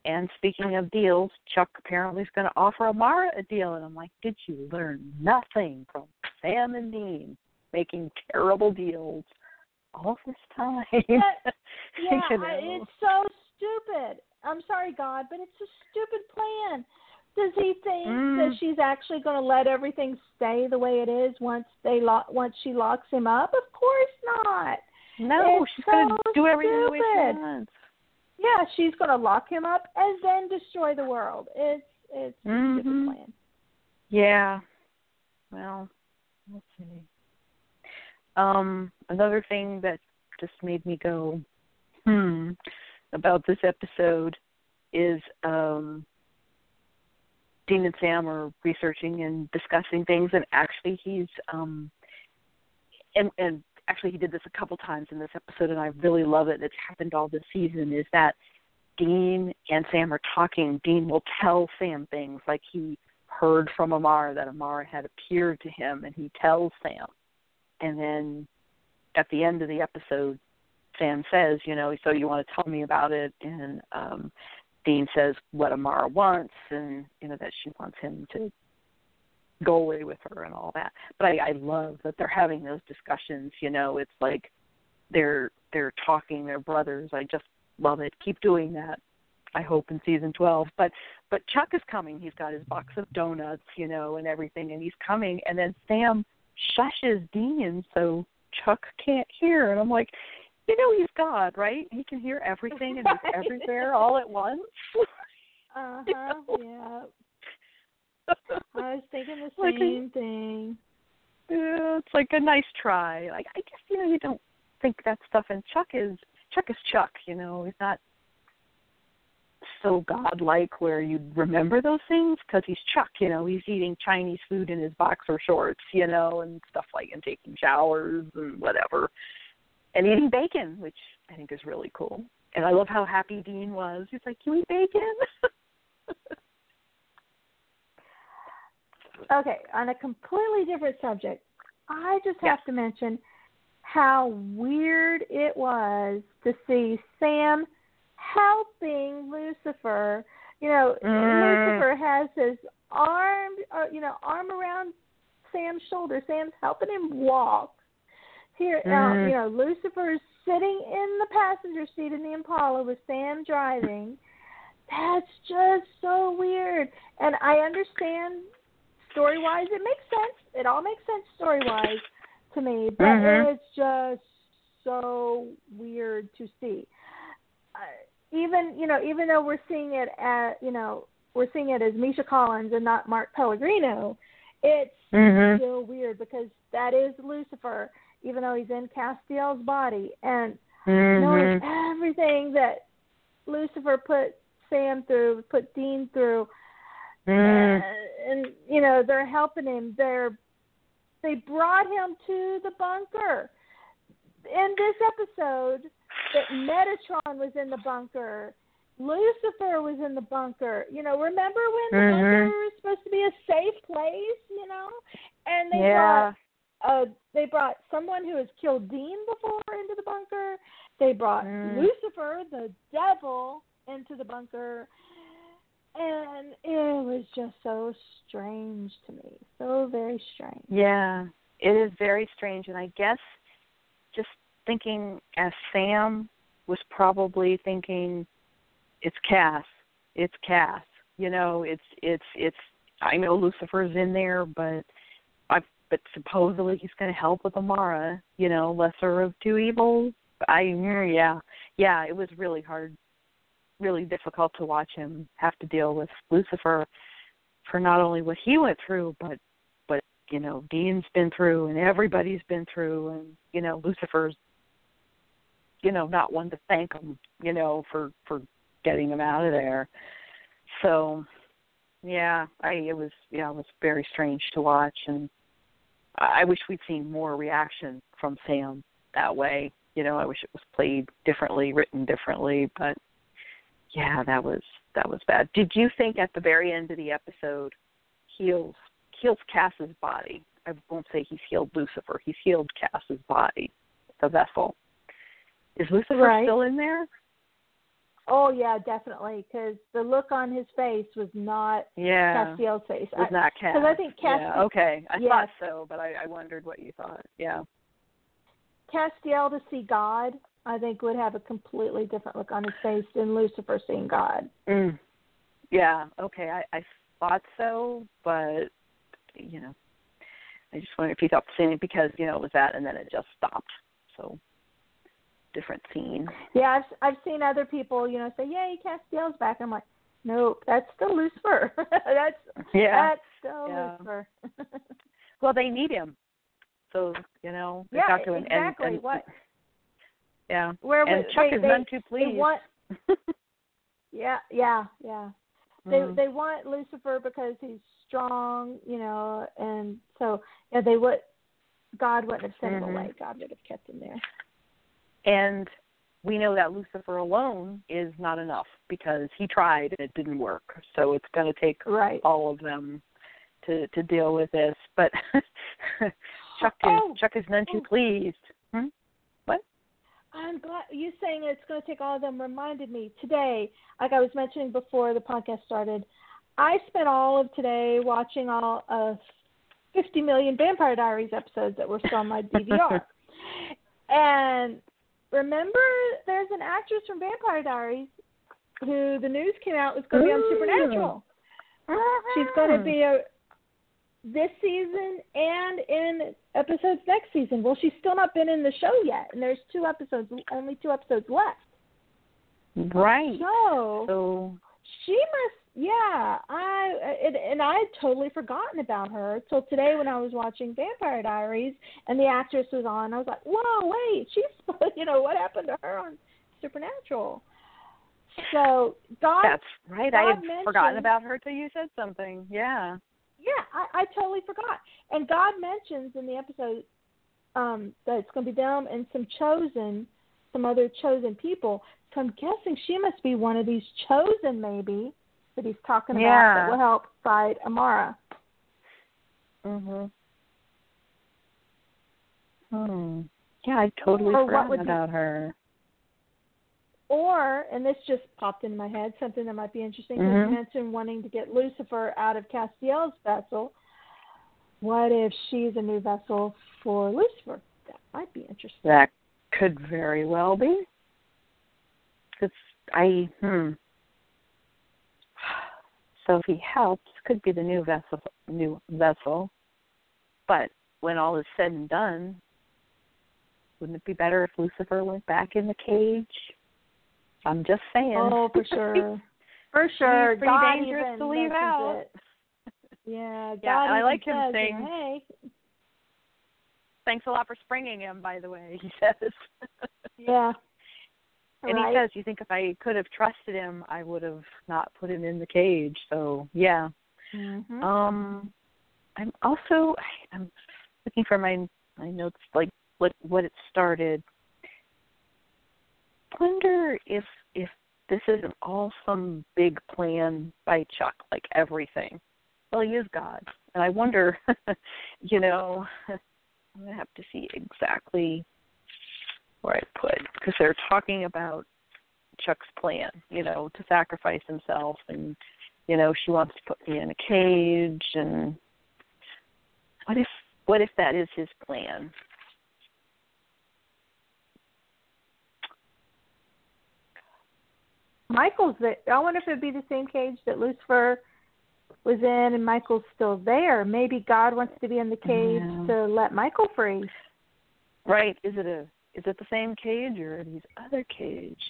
And speaking of deals, Chuck apparently is going to offer Amara a deal. And I'm like, did you learn nothing from Sam and Dean making terrible deals all this time? But, yeah, you know. I, it's so stupid. I'm sorry, God, but it's a stupid plan. Does he think mm. that she's actually going to let everything stay the way it is once they lo- once she locks him up? Of course not. No, it's she's so going to do everything stupid. the way she wants. Yeah, she's going to lock him up and then destroy the world. It's it's mm-hmm. a stupid plan. Yeah. Well, let's see. Um, another thing that just made me go, hmm, about this episode is um, Dean and Sam are researching and discussing things, and actually he's um, and and. Actually, he did this a couple times in this episode, and I really love it. It's happened all this season, is that Dean and Sam are talking. Dean will tell Sam things, like he heard from Amara that Amara had appeared to him, and he tells Sam. And then at the end of the episode, Sam says, you know, so you want to tell me about it? And um, Dean says what Amara wants, and, you know, that she wants him to go away with her and all that. But I, I love that they're having those discussions, you know, it's like they're they're talking, they're brothers. I just love it. Keep doing that, I hope, in season twelve. But but Chuck is coming. He's got his box of donuts, you know, and everything, and he's coming, and then Sam shushes Dean so Chuck can't hear. And I'm like, you know, he's God, right? He can hear everything and he's everywhere all at once. Uh-huh, you know? Yeah. I was thinking the like same a, thing. Yeah, it's like a nice try. Like, I guess, you know, you don't think that stuff. And Chuck is Chuck is Chuck. You know, he's not so godlike where you'd remember those things because he's Chuck. You know, he's eating Chinese food in his boxer shorts. You know, and stuff like and taking showers and whatever, and eating bacon, which I think is really cool. And I love how happy Dean was. He's like, "You eat bacon." Okay, on a completely different subject, I just have yeah. to mention how weird it was to see Sam helping Lucifer. You know, mm. Lucifer has his arm, or, you know, arm around Sam's shoulder. Sam's helping him walk. Here, mm. uh, you know, Lucifer's sitting in the passenger seat in the Impala with Sam driving. That's just so weird. And I understand. Story-wise, it makes sense. It all makes sense story-wise to me, but mm-hmm. it's just so weird to see. Uh, even you know, even though we're seeing it at you know we're seeing it as Misha Collins and not Mark Pellegrino, it's mm-hmm. still weird because that is Lucifer, even though he's in Castiel's body, and mm-hmm. knowing everything that Lucifer put Sam through, put Dean through. Mm. Uh, and, you know, they're helping him. They're, they brought him to the bunker. In this episode, that Metatron was in the bunker. Lucifer was in the bunker. You know, remember when mm-hmm. the bunker was supposed to be a safe place, you know? And they yeah. brought uh, they brought someone who has killed Dean before into the bunker. They brought mm. Lucifer, the devil, into the bunker. And it was just so strange to me, so very strange. Yeah, it is very strange. And I guess just thinking as Sam was probably thinking, it's Cass, it's Cass. You know, it's, it's, it's, I know Lucifer's in there, but I, but supposedly he's going to help with Amara, you know, lesser of two evils. I, yeah, yeah, it was really hard. Really difficult to watch him have to deal with Lucifer for not only what he went through, but, but you know, Dean's been through and everybody's been through, and, you know, Lucifer's, you know, not one to thank him, you know, for, for getting him out of there. So, yeah, I, it was, yeah, it was very strange to watch, and I wish we'd seen more reaction from Sam that way, You know, I wish it was played differently, written differently, but yeah, that was that was bad. Did you think at the very end of the episode, heals heals Cass's body? I won't say he's healed Lucifer. He's healed Cass's body, the vessel. Is Lucifer right. still in there? Oh, yeah, definitely, because the look on his face was not yeah. Castiel's face. It was not Cass. Because I think Cass. Yeah, okay, I yes. thought so, but I, I wondered what you thought. Yeah. Castiel to see God, I think, would have a completely different look on his face than Lucifer seeing God. Mm. Yeah, okay, I, I thought so, but, you know, I just wondered if you thought the same, because, you know, it was that, and then it just stopped, so... different scene. Yeah, I've I've seen other people, you know, say, "Yay, Castiel's back." I'm like, "Nope, that's still Lucifer. that's yeah. that's still yeah. Lucifer." Well, they need him, so you know they yeah, got to an exactly. end. What? Yeah, where and was, Chuck wait, is they, none too pleased. Want, yeah, yeah, yeah. Mm-hmm. They they want Lucifer because he's strong, you know, and so yeah, they would. God wouldn't have sent mm-hmm. him away. God would have kept him there. And we know that Lucifer alone is not enough because he tried and it didn't work. So it's going to take right. all of them to to deal with this. But Chuck is oh. Chuck is none too oh. pleased. Hmm? What? I'm glad you saying it's going to take all of them reminded me today. Like I was mentioning before the podcast started, I spent all of today watching all of fifty million Vampire Diaries episodes that were still on my D V R, and. Remember, there's an actress from Vampire Diaries who the news came out was going to be on Supernatural. Uh-huh. She's going to be a, this season and in episodes next season. Well, she's still not been in the show yet, and there's two episodes, only two episodes left. Right. So, so. she must, yeah, I it, and I had totally forgotten about her till today when I was watching Vampire Diaries and the actress was on. I was like, whoa, wait, she's, you know, what happened to her on Supernatural? So God, that's right. God I had forgotten about her till you said something. Yeah, yeah, I, I totally forgot. And God mentions in the episode um, that it's going to be them and some chosen, some other chosen people. So I'm guessing she must be one of these chosen, maybe. That he's talking about yeah. that will help fight Amara. Mhm. Hmm. Yeah, I totally or forgot about be, her. Or, and this just popped into my head, something that might be interesting. Mm-hmm. You mentioned wanting to get Lucifer out of Castiel's vessel. What if she's a new vessel for Lucifer? That might be interesting. That could very well be. Because I hmm. So if he helps, could be the new vessel. New vessel, but when all is said and done, wouldn't it be better if Lucifer went back in the cage? I'm just saying. Oh, for sure, for sure. It's pretty God dangerous to leave out. It. Yeah, God yeah. I like him says, saying, "Hey, thanks a lot for springing him." By the way, he says. Yeah. And right. he says, you think if I could have trusted him, I would have not put him in the cage. So, yeah. Mm-hmm. Um, I'm also I'm looking for my, my notes, like what, what it started. I wonder if, if this isn't all some big plan by Chuck, like everything. Well, he is God. And I wonder, you know, I'm going to have to see exactly... where I put, because they're talking about Chuck's plan, you know, to sacrifice himself, and you know she wants to put me in a cage, and what if what if that is his plan? Michael's the, I wonder if it'd be the same cage that Lucifer was in, and Michael's still there. Maybe God wants to be in the cage yeah. to let Michael free. Right? Is it a Is it the same cage or these other cage?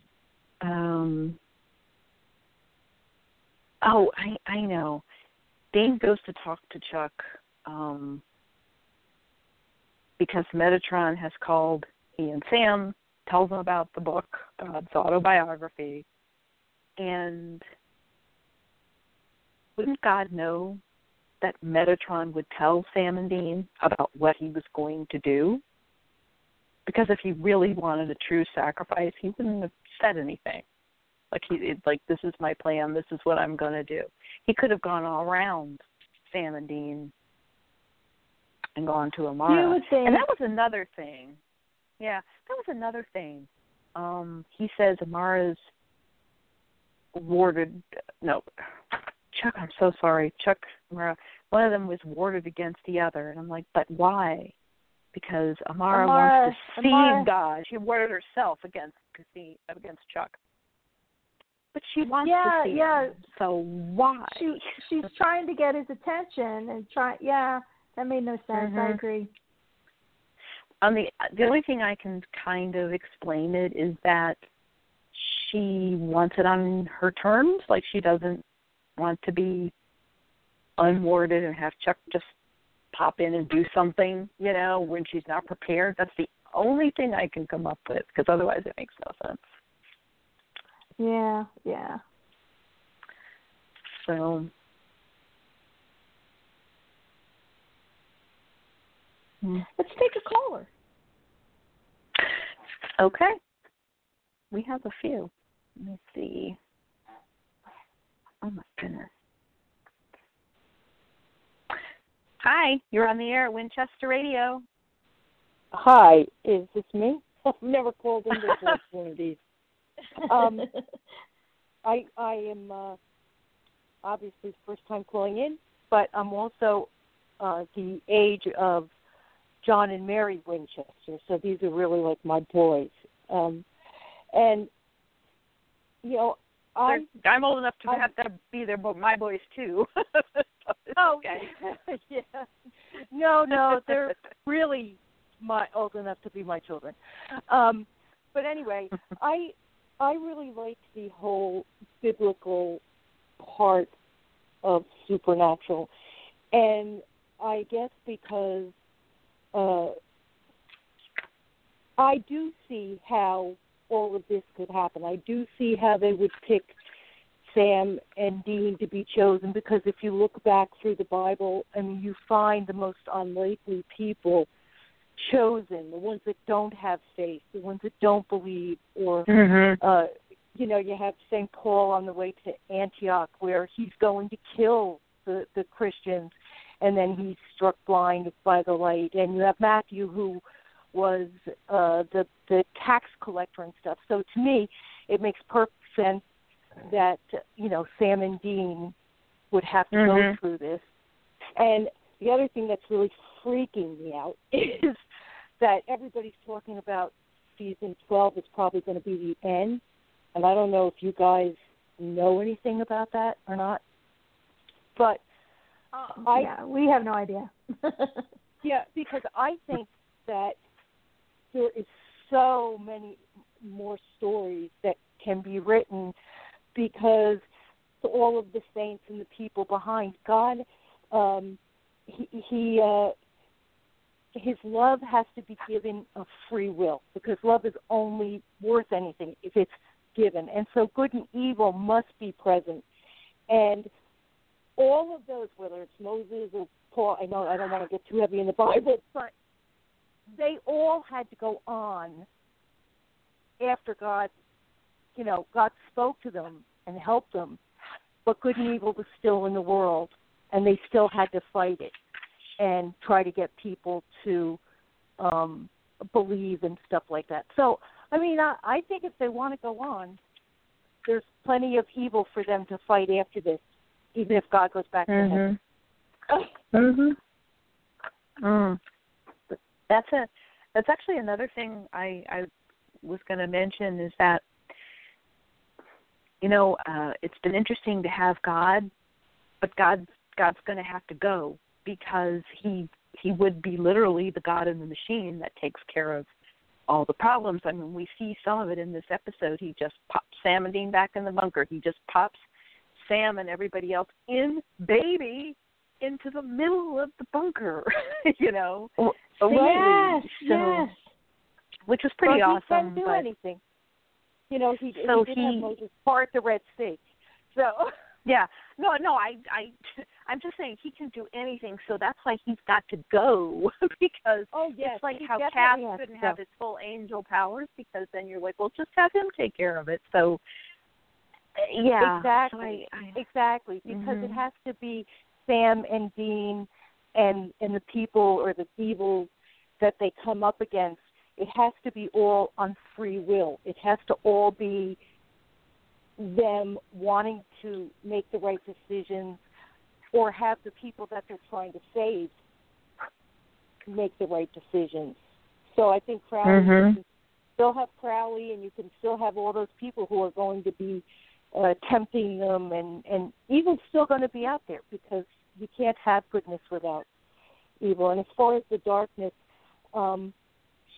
Um, oh, I, I know. Dean goes to talk to Chuck um, because Metatron has called he and Sam, tells them about the book, God's autobiography, and wouldn't God know that Metatron would tell Sam and Dean about what he was going to do? Because if he really wanted a true sacrifice, he wouldn't have said anything. Like, he, like this is my plan, this is what I'm going to do. He could have gone all around Sam and Dean and gone to Amara. You would think. And that was another thing. Yeah, that was another thing. Um, he says Amara's warded, no, Chuck, I'm so sorry, Chuck, Amara, one of them was warded against the other. And I'm like, but why? Because Amara, Amara wants to see Amara. God. She warded herself against against Chuck. But she wants yeah, to see yeah. him, so why? She, she's trying to get his attention and try. Yeah, that made no sense. Mm-hmm. I agree. On the the only thing I can kind of explain it is that she wants it on her terms. Like, she doesn't want to be unwarded and have Chuck just pop in and do something, you know, when she's not prepared. That's the only thing I can come up with, because otherwise it makes no sense. Yeah, yeah. So, let's take a caller. Okay. We have a few. Let me see. Oh, my goodness. Hi, you're on the air at Winchester Radio. Hi, is this me? I've never called in this one of these. Um, I I am uh, obviously the first time calling in, but I'm also uh, the age of John and Mary Winchester, so these are really like my boys. Um, and you know, I They're, I'm old enough to I, have to be their my boys too. Oh, okay. Yeah. No, no, they're really my old enough to be my children. Um, but anyway, I I really like the whole biblical part of Supernatural, and I guess because uh, I do see how all of this could happen. I do see how they would pick Sam and Dean to be chosen, because if you look back through the Bible, I mean, you find the most unlikely people chosen, the ones that don't have faith, the ones that don't believe, or, mm-hmm. uh, you know, you have Saint Paul on the way to Antioch where he's going to kill the, the Christians, and then he's struck blind by the light. And you have Matthew, who was uh, the, the tax collector and stuff. So to me, it makes perfect sense that, you know, Sam and Dean would have to mm-hmm. go through this. And the other thing that's really freaking me out is that everybody's talking about season twelve is probably going to be the end, and I don't know if you guys know anything about that or not, but oh, I, yeah, we have no idea. Yeah, because I think that there is so many more stories that can be written, because all of the saints and the people behind God, um, he, he uh, his love has to be given a free will, because love is only worth anything if it's given. And so good and evil must be present. And all of those, whether it's Moses or Paul, I know I don't want to get too heavy in the Bible, but they all had to go on after God, you know, God spoke to them and helped them, but good and evil was still in the world, and they still had to fight it and try to get people to um, believe and stuff like that. So, I mean, I, I think if they want to go on, there's plenty of evil for them to fight after this, even if God goes back mm-hmm. to heaven. Mm-hmm. Mm. That's a. That's actually another thing I, I was going to mention, is that, you know, uh, it's been interesting to have God, but God, God's going to have to go, because he he would be literally the God in the machine that takes care of all the problems. I mean, we see some of it in this episode. He just pops Sam and Dean back in the bunker. He just pops Sam and everybody else in baby into the middle of the bunker, you know. Well, yes, so, yes. Which was pretty well, he awesome. He couldn't do anything. You know, he, so he didn't he, have Moses part the Red Sea. So yeah, no, no, I, I, I'm just saying he can do anything, so that's why he's got to go, because oh, yes, it's like how Cass couldn't have his full angel powers, because then you're like, well, just have him take care of it. So, yeah. Exactly, so I, I, exactly, because mm-hmm. it has to be Sam and Dean and, and the people or the evils that they come up against. It has to be all on free will. It has to all be them wanting to make the right decisions or have the people that they're trying to save make the right decisions. So I think Crowley, mm-hmm. you can still have Crowley, and you can still have all those people who are going to be uh, tempting them, and, and evil's still going to be out there, because you can't have goodness without evil. And as far as the darkness, um,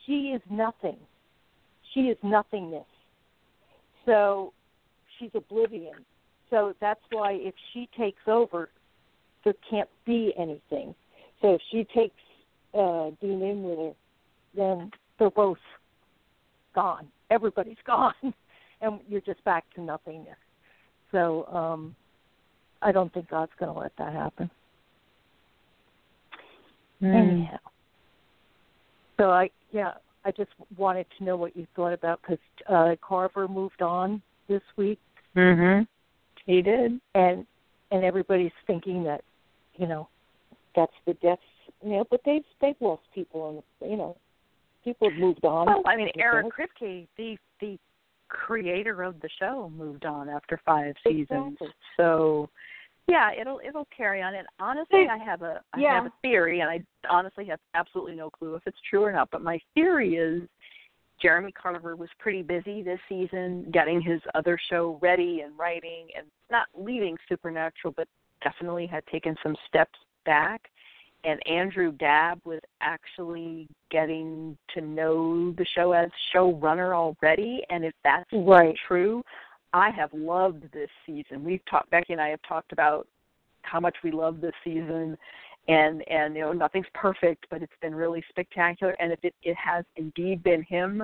she is nothing. She is nothingness. So she's oblivion. So that's why if she takes over, there can't be anything. So if she takes uh, Dean in with her, then they're both gone. Everybody's gone. And you're just back to nothingness. So um, I don't think God's going to let that happen. Mm. Anyhow. So I, yeah, I just wanted to know what you thought about, because uh, Carver moved on this week. Mm-hmm. He did. And and everybody's thinking that, you know, that's the death. You know, but they've, they've lost people, and, you know, people have moved on. Well, I mean, Eric Kripke, the, the creator of the show, moved on after five seasons. Exactly. So, yeah, it'll it'll carry on. And honestly, I have a I yeah. have a theory, and I honestly have absolutely no clue if it's true or not, but my theory is Jeremy Carver was pretty busy this season getting his other show ready and writing, and not leaving Supernatural, but definitely had taken some steps back. And Andrew Dabb was actually getting to know the show as showrunner already, and if that's right. true, I have loved this season. We've talked, Becky and I have talked about how much we love this season. And, and you know, nothing's perfect, but it's been really spectacular. And if it, it has indeed been him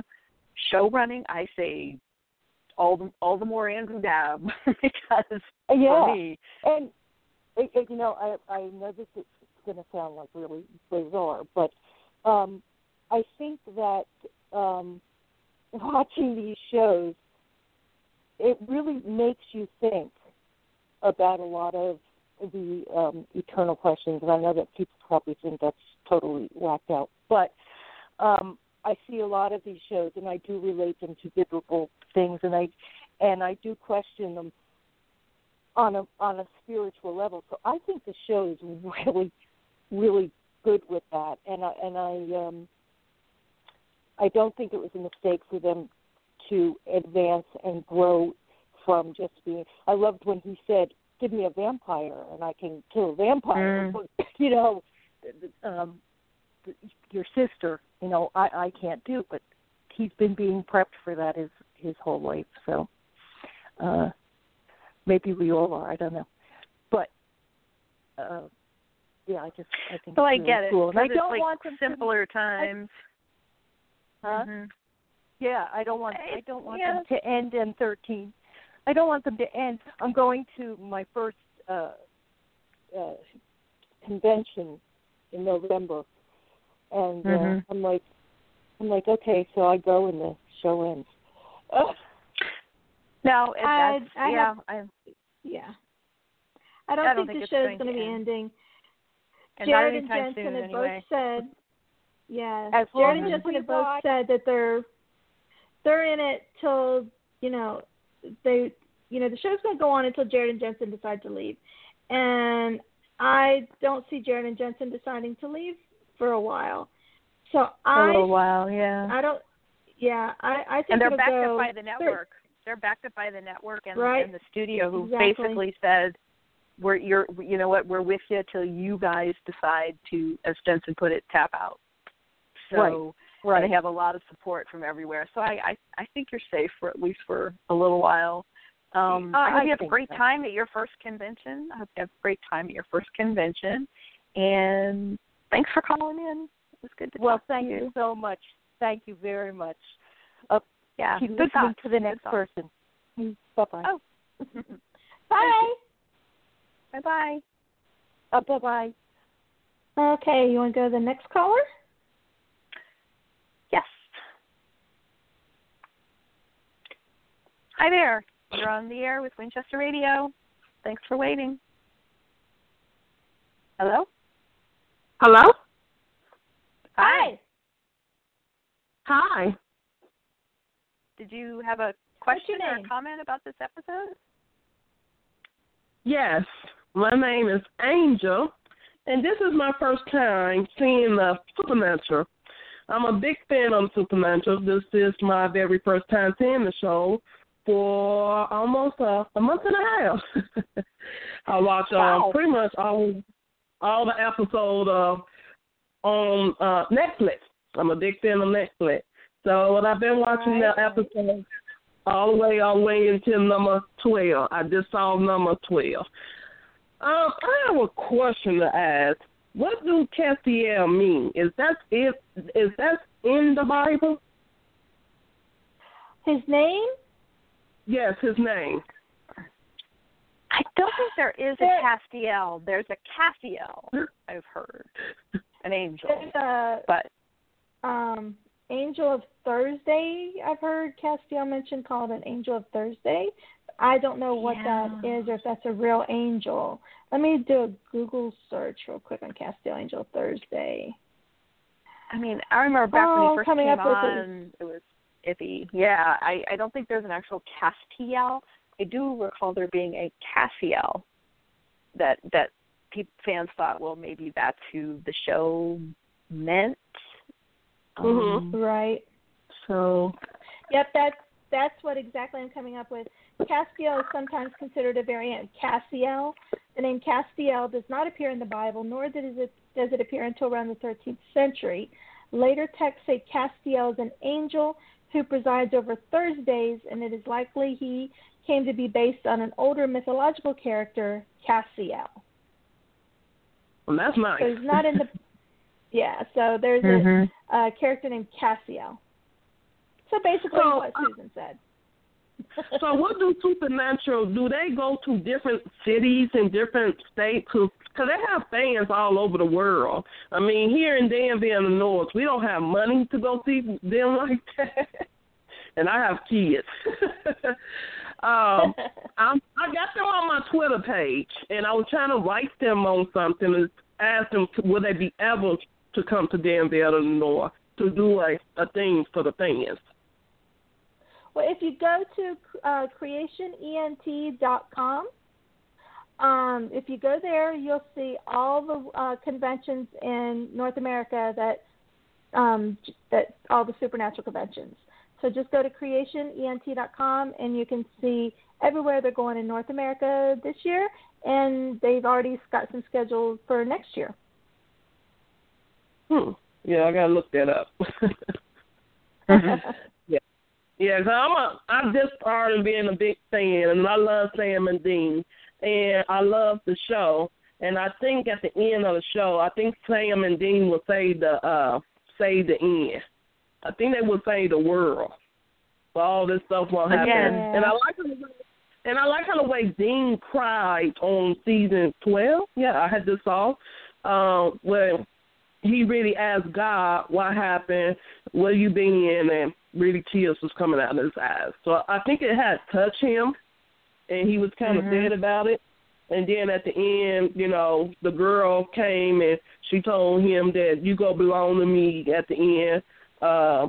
show running, I say all the, all the more Andrew Dabb, because yeah. for me. And, and, you know, I, I know this is going to sound like really bizarre, but um, I think that um, watching these shows, it really makes you think about a lot of the um, eternal questions, and I know that people probably think that's totally whacked out, but um, I see a lot of these shows, and I do relate them to biblical things, and I and I do question them on a on a spiritual level. So I think the show is really, really good with that, and I and I um, I don't think it was a mistake for them to advance and grow from just being. I loved when he said, give me a vampire, and I can kill a vampire. Mm. You know, um, your sister, you know, I, I can't do, but he's been being prepped for that his, his whole life. So uh, maybe we all are, I don't know. But, uh, yeah, I just, I think so it's I really get it. Cool. And I don't like want simpler to, times. I, huh? Mm-hmm. Yeah, I don't want, I, I don't want yeah. them to end in thirteen. I don't want them to end. I'm going to my first uh, uh, convention in November, and uh, mm-hmm. I'm like, I'm like, okay, so I go and the show ends. Ugh. No, I, that's, I yeah, have, yeah. I don't, I don't think, think the show's going to be end. ending. And Jared and Jensen soon, had anyway. both said, yeah, As Jared and Jensen had both said that they're they're in it till you know. They, you know, the show's going to go on until Jared and Jensen decide to leave. And I don't see Jared and Jensen deciding to leave for a while. So I. A little while, yeah. I don't, yeah, I, I think And they're backed go, up by the network. They're, they're backed up by the network and, right? and the studio, who exactly. basically said, we're, you're, you know what, we're with you till you guys decide to, as Jensen put it, tap out. So. Right. Right. And they have a lot of support from everywhere. So I, I, I think you're safe for at least for a little while. Um, uh, I hope you have a great so. time at your first convention. I hope you have a great time at your first convention. And thanks for calling in. It was good to well, talk to you. Well, thank you so much. Thank you very much. Uh, yeah. Keep good listening to the next person. Bye-bye. Oh. Bye. Bye-bye. Uh, bye-bye. Okay, you want to go to the next caller? Yes. Hi there. You're on the air with Winchester Radio. Thanks for waiting. Hello? Hello? Hi. Hi. Did you have a question or a comment about this episode? Yes. My name is Angel, and this is my first time seeing the Supernatural. I'm a big fan of Supernatural. This is my very first time seeing the show for almost a, a month and a half. I watch um, wow. pretty much all all the episodes of on uh, Netflix. I'm a big fan of Netflix. So I've been watching right. the episode all the way all the way until number twelve. I just saw number twelve. Um, I have a question to ask. What do Castiel mean? Is that it? Is that in the Bible? His name? Yes, his name. I don't think there is a Castiel. There's a Castiel, I've heard. An angel. A, but um, Angel of Thursday, I've heard Castiel mentioned, called an Angel of Thursday. I don't know what yeah. that is or if that's a real angel. Let me do a Google search real quick on Castiel Angel of Thursday. I mean, I remember back oh, when we first coming came up on, with it. it was iffy. Yeah, I, I don't think there's an actual Castiel. I do recall there being a Castiel that that fans thought, well, maybe that's who the show meant. Mm-hmm. Um, right. So. Yep, that's, that's what exactly I'm coming up with. Castiel is sometimes considered a variant of Cassiel. The name Castiel does not appear in the Bible, nor does it, does it appear until around the thirteenth century. Later texts say Castiel is an angel who presides over Thursdays, and it is likely he came to be based on an older mythological character, Cassiel. Well, that's nice. So he's not in the, yeah, so there's mm-hmm. a, a character named Cassiel. So basically so, what Susan uh, said. So what do Supernatural, do they go to different cities and different states? Because they have fans all over the world. I mean, here in Danville in the North, we don't have money to go see them like that. And I have kids. um, I, I got them on my Twitter page, and I was trying to write them on something and ask them, would they be able to come to Danville in the North to do a, a thing for the fans? Well, if you go to uh, creation e n t dot com, um, if you go there, you'll see all the uh, conventions in North America that um, that all the Supernatural conventions. So just go to creation e n t dot com, and you can see everywhere they're going in North America this year, and they've already got some scheduled for next year. Hmm. Yeah, I got to look that up. yeah. Yeah, cause I'm a, I just started being a big fan, and I love Sam and Dean, and I love the show. And I think at the end of the show, I think Sam and Dean will save the uh, save the end. I think they will save the world, but all this stuff won't happen. Yeah. And I like how, and I like how the way Dean cried on season twelve. Yeah, I had this all um, when he really asked God what happened, where you been in, and really tears was coming out of his eyes. So I think it had touched him, and he was kind mm-hmm. of sad about it. And then at the end, you know, the girl came, and she told him that you go belong to me at the end. Uh,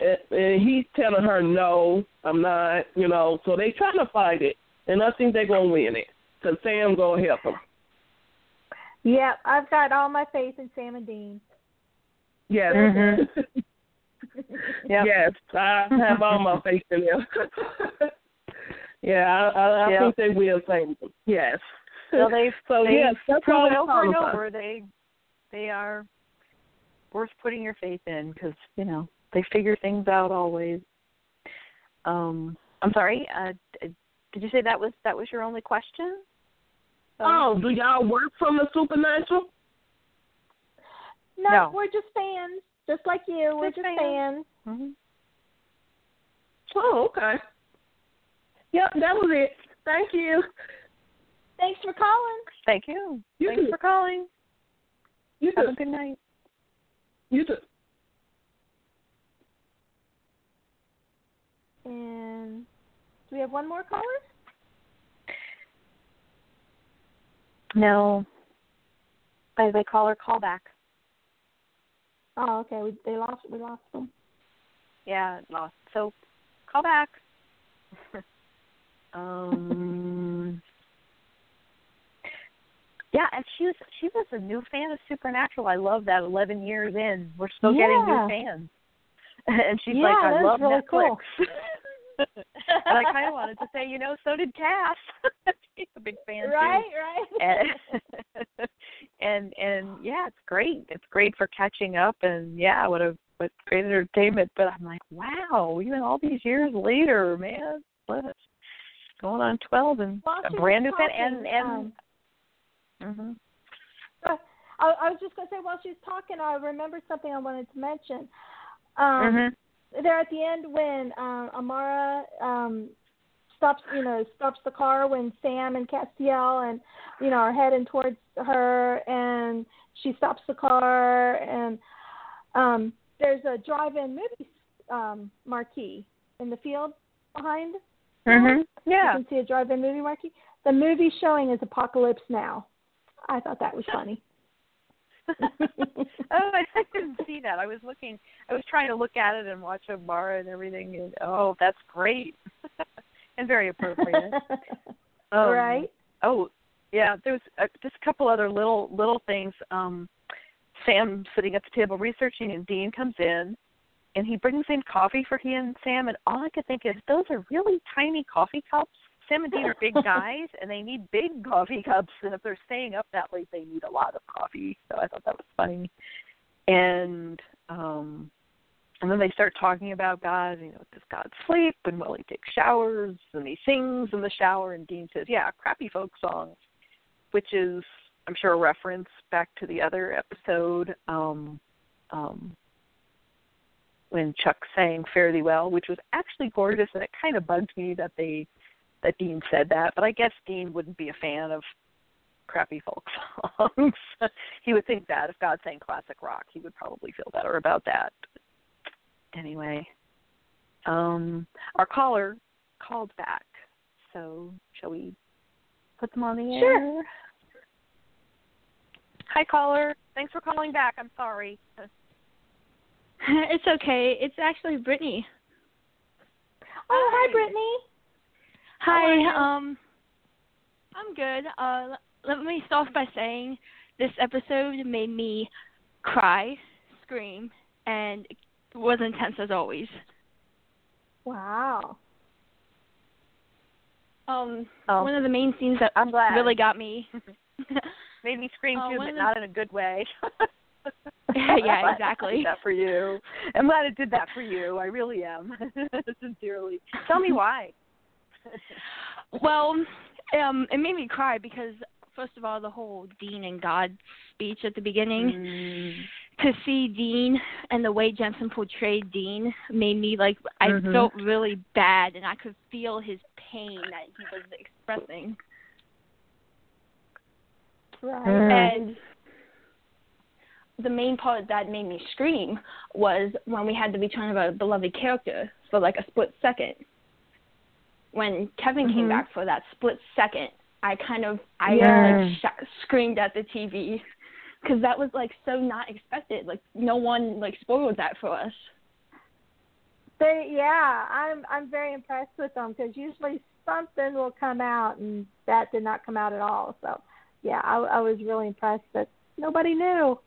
and, and he's telling her, no, I'm not, you know. So they trying to fight it, and I think they're going to win it because Sam going to help them. Yeah, I've got all my faith in Sam and Dean. Yes. Mm-hmm. Yep. Yes, I have all my faith in them. yeah, I, I, I yep. think they will save them. Yes. Well, they've so, they yes, that's proven over and over they they are worth putting your faith in because you know they figure things out always. Um, I'm sorry. Uh, did you say that was that was your only question? So, oh, do y'all work from the Supernatural? No, no, we're just fans. Just like you, we're just fans. Mm-hmm. Oh, okay. Yep, that was it. Thank you. Thanks for calling. Thank you. you Thanks do. for calling. You Have do. a good night. You too. And do we have one more caller? No. By the way, caller, call back. Oh, okay. We they lost. We lost them. Yeah, lost. So, call back. um. Yeah, and she was she was a new fan of Supernatural. I love that. Eleven years in, we're still yeah. getting new fans. And she's yeah, like, I love really Netflix. Cool. And I kind of wanted to say, you know, so did Cass. She's a big fan right, too. Right, right. And, and and yeah, it's great. It's great for catching up. And yeah, what a what great entertainment. But I'm like, wow, even all these years later, man, what is going on? Twelve and well, a brand new fan. And and. Um, mhm. Uh, I, I was just gonna say while she was talking, I remembered something I wanted to mention. Um, mm-hmm. There at the end when um, Amara um, stops, you know, stops the car when Sam and Castiel and you know are heading towards her, and she stops the car, and um, there's a drive-in movie um, marquee in the field behind. Mm-hmm. Yeah, you can see a drive-in movie marquee. The movie showing is Apocalypse Now. I thought that was funny. Oh, I didn't see that. I was looking. I was trying to look at it and watch Amara and everything. And, oh, that's great and very appropriate. Um, right? Oh, yeah. There was a, just a couple other little little things. Um, Sam sitting at the table researching, and Dean comes in, and he brings in coffee for he and Sam. And all I could think is, those are really tiny coffee cups. Sam and Dean are big guys, and they need big coffee cups. And if they're staying up that late, they need a lot of coffee. So I thought that was funny. And um, and then they start talking about God. You know, does God sleep? And will he take showers? And he sings in the shower. And Dean says, "Yeah, crappy folk songs," which is, I'm sure, a reference back to the other episode um, um, when Chuck sang "Fare Thee Well," which was actually gorgeous. And it kind of bugged me that they. that Dean said that, but I guess Dean wouldn't be a fan of crappy folk songs. He would think that if God sang classic rock, he would probably feel better about that. Anyway, um, our caller called back, so shall we put them on the air? Sure. Hi, caller. Thanks for calling back. I'm sorry. It's okay. It's actually Brittany. Oh, hi, Brittany. Hi, um, I'm good. Uh, let me start by saying this episode made me cry, scream, and it was intense as always. Wow. Um, oh. One of the main scenes that I'm glad. really got me. Made me scream too, uh, but the... not in a good way. Yeah, exactly. Did that for you. I'm glad it did that for you. I really am. Sincerely. Tell me why. Well, um, it made me cry because, first of all, the whole Dean and God speech at the beginning, mm. to see Dean and the way Jensen portrayed Dean made me, like, I mm-hmm. felt really bad, and I could feel his pain that he was expressing. Right. Mm. And the main part that made me scream was when we had the return of a beloved character for, like, a split second. When Kevin came mm-hmm. back for that split second, I kind of I yeah. like sh- screamed at the T V because that was like so not expected. Like no one like spoiled that for us. They yeah, I'm I'm very impressed with them because usually something will come out and that did not come out at all. So yeah, I, I was really impressed that nobody knew.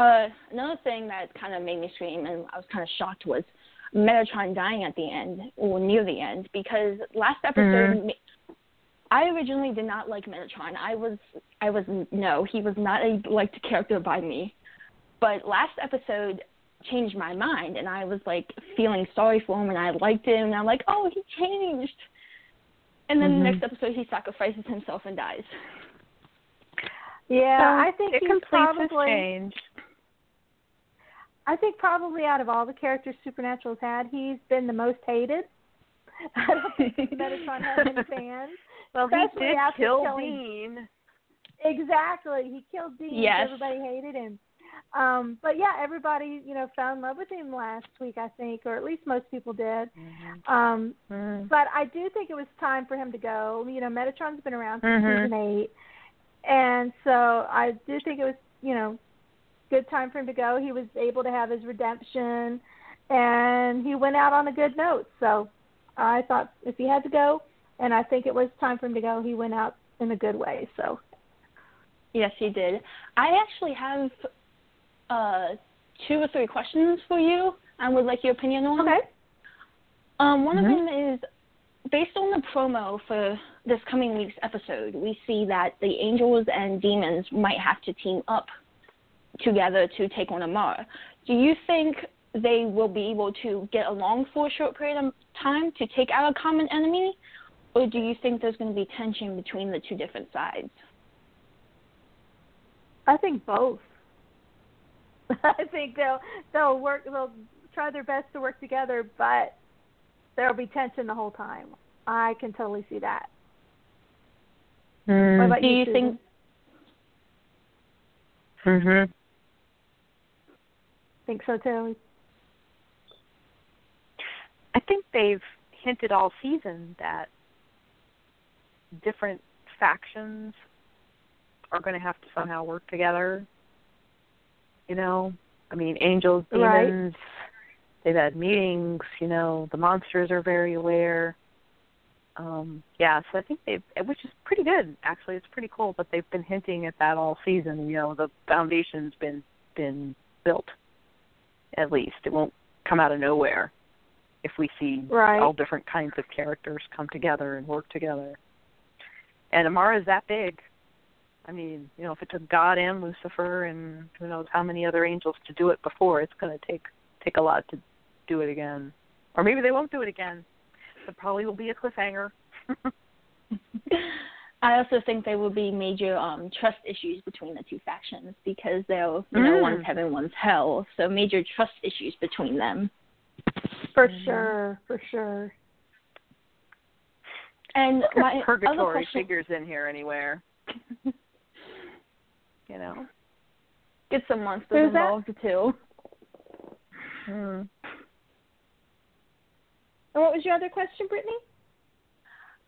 Uh, another thing that kind of made me scream and I was kind of shocked was Metatron dying at the end or near the end because last episode mm-hmm. I originally did not like Metatron. I was I was no he was not a liked character by me, but last episode changed my mind and I was like feeling sorry for him and I liked him and I'm like, oh, he changed, and then mm-hmm. the next episode he sacrifices himself and dies. Yeah, so I think it he's completely changed. I think probably out of all the characters Supernatural's had, he's been the most hated. I don't think Metatron has any fans. Well, especially he did after kill killing. Dean. Exactly. He killed Dean. Yes. Everybody hated him. Um, but, yeah, everybody, you know, fell in love with him last week, I think, or at least most people did. Mm-hmm. Um, mm-hmm. But I do think it was time for him to go. You know, Metatron's been around since mm-hmm. season eight. And so I do think it was, you know, good time for him to go. He was able to have his redemption, and he went out on a good note. So I thought if he had to go, and I think it was time for him to go, he went out in a good way. So, yes, he did. I actually have uh, two or three questions for you I would like your opinion on. Okay. Um, one mm-hmm. of them is, based on the promo for this coming week's episode, we see that the angels and demons might have to team up together to take on Amara. Do you think they will be able to get along for a short period of time to take out a common enemy, or do you think there's going to be tension between the two different sides? I think both. I think they'll they'll work. They'll try their best to work together, but there'll be tension the whole time. I can totally see that. Mm. What about do you, Susan? think? Mm-hmm. Think so too. I think they've hinted all season that different factions are going to have to somehow work together. You know, I mean, angels, demons, right. They've had meetings, you know, the monsters are very aware. Um, yeah, so I think they've, which is pretty good, actually. It's pretty cool, but they've been hinting at that all season. You know, the foundation's been, been built, at least. It won't come out of nowhere if we see right. all different kinds of characters come together and work together. And Amara's that big. I mean, you know, if it took God and Lucifer and who knows how many other angels to do it before, it's going to take take a lot to do it again. Or maybe they won't do it again. It probably will be a cliffhanger. I also think there will be major um, trust issues between the two factions because they're, you mm. know, one's heaven, one's hell. So major trust issues between them. For mm-hmm. sure, for sure. And my purgatory other question, figures in here anywhere. You know, get some monsters Who's involved that? too. Mm. And what was your other question, Brittany?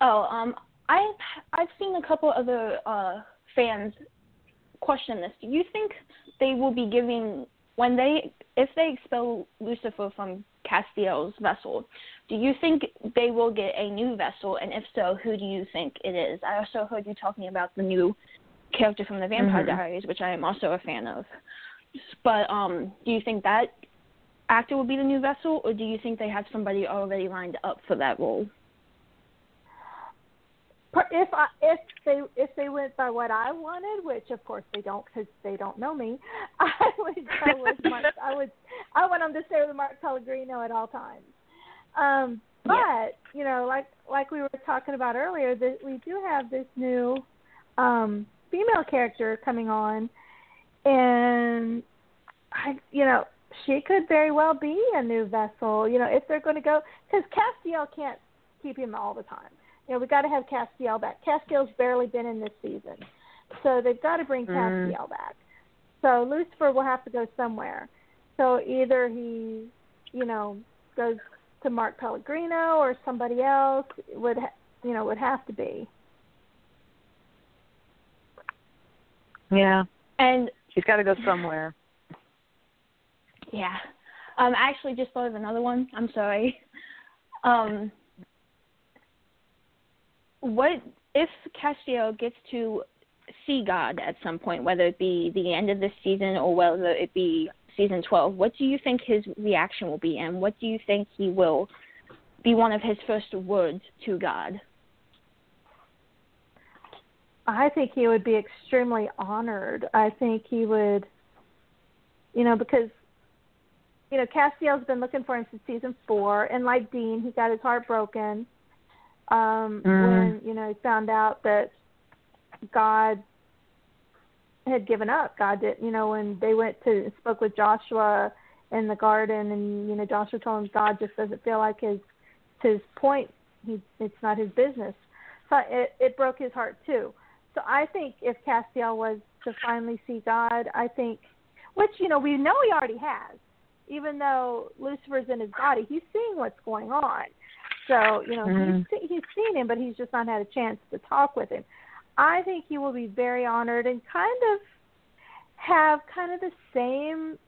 Oh, um, I've I've seen a couple other uh, fans question this. Do you think they will be giving when they if they expel Lucifer from Castiel's vessel? Do you think they will get a new vessel? And if so, who do you think it is? I also heard you talking about the new character from the Vampire mm-hmm. Diaries, which I am also a fan of. But um, do you think that actor will be the new vessel, or do you think they have somebody already lined up for that role? If I, if they if they went by what I wanted, which of course they don't because they don't know me, I would I would, Mark, I would I want them to stay with Mark Pellegrino at all times. Um, but yeah. you know, like like we were talking about earlier, that we do have this new um, female character coming on, and I you know. she could very well be a new vessel, you know, if they're going to go, because Castiel can't keep him all the time. You know, we got to have Castiel back. Castiel's barely been in this season, so they've got to bring mm. Castiel back. So Lucifer will have to go somewhere. So either he, you know, goes to Mark Pellegrino or somebody else would, ha- you know, would have to be. Yeah, and she's got to go somewhere. Yeah. Um, I actually just thought of another one. I'm sorry. Um, what if Castiel gets to see God at some point, whether it be the end of this season or whether it be season twelve, what do you think his reaction will be, and what do you think he will be one of his first words to God? I think he would be extremely honored. I think he would, you know, because You know, Castiel's been looking for him since season four, and like Dean, he got his heart broken um, mm. when, you know, he found out that God had given up. God did, you know, when they went to spoke with Joshua in the garden, and, you know, Joshua told him God just doesn't feel like his, his point. He, it's not his business. but it, it broke his heart too. So I think if Castiel was to finally see God, I think, which, you know, we know he already has, even though Lucifer's in his body, he's seeing what's going on. So, you know, mm. he's, he's seen him, but he's just not had a chance to talk with him. I think he will be very honored and kind of have kind of the same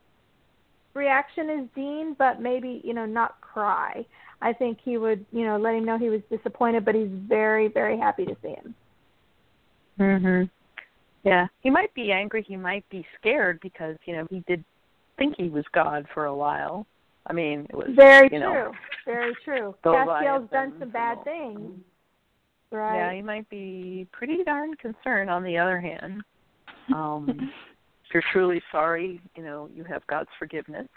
reaction as Dean, but maybe, you know, not cry. I think he would, you know, let him know he was disappointed, but he's very, very happy to see him. Mhm. Yeah. He might be angry. He might be scared because, you know, he did think he was God for a while. I mean, it was, very you know, true. Very true. Castiel's done some bad things. Right. Yeah, he might be pretty darn concerned. On the other hand, um, if you're truly sorry, you know, you have God's forgiveness.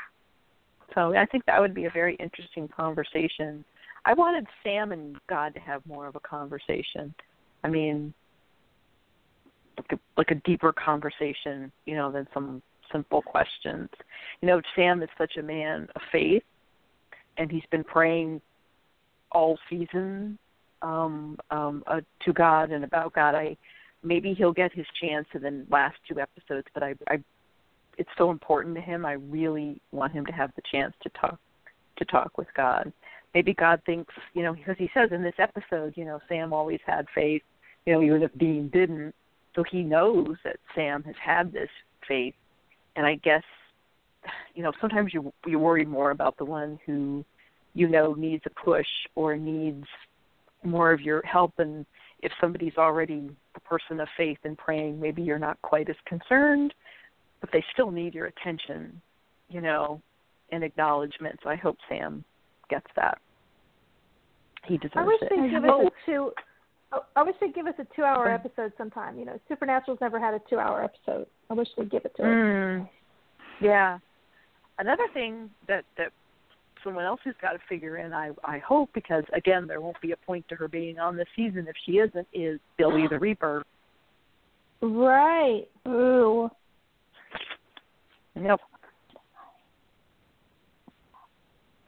So I think that would be a very interesting conversation. I wanted Sam and God to have more of a conversation. I mean, like a, like a deeper conversation, you know, than some simple questions. You know, Sam is such a man of faith, and he's been praying all season um, um, uh, to God and about God. I maybe he'll get his chance in the last two episodes, but I, I, it's so important to him. I really want him to have the chance to talk to talk with God. Maybe God thinks, you know, because he says in this episode, you know, Sam always had faith, you know, even if Dean didn't. So he knows that Sam has had this faith. And I guess, you know, sometimes you you worry more about the one who, you know, needs a push or needs more of your help. And if somebody's already a person of faith and praying, maybe you're not quite as concerned, but they still need your attention, you know, and acknowledgement. So I hope Sam gets that. He deserves it. I wish it. They'd give us a two. I wish they'd give us a two-hour episode sometime. You know, Supernatural's never had a two-hour episode. I wish they'd give it to us. Mm, yeah. Another thing that, that someone else has got to figure in, I, I hope, because, again, there won't be a point to her being on this season if she isn't, is Billy the Reaper. Right. Ooh. Yep.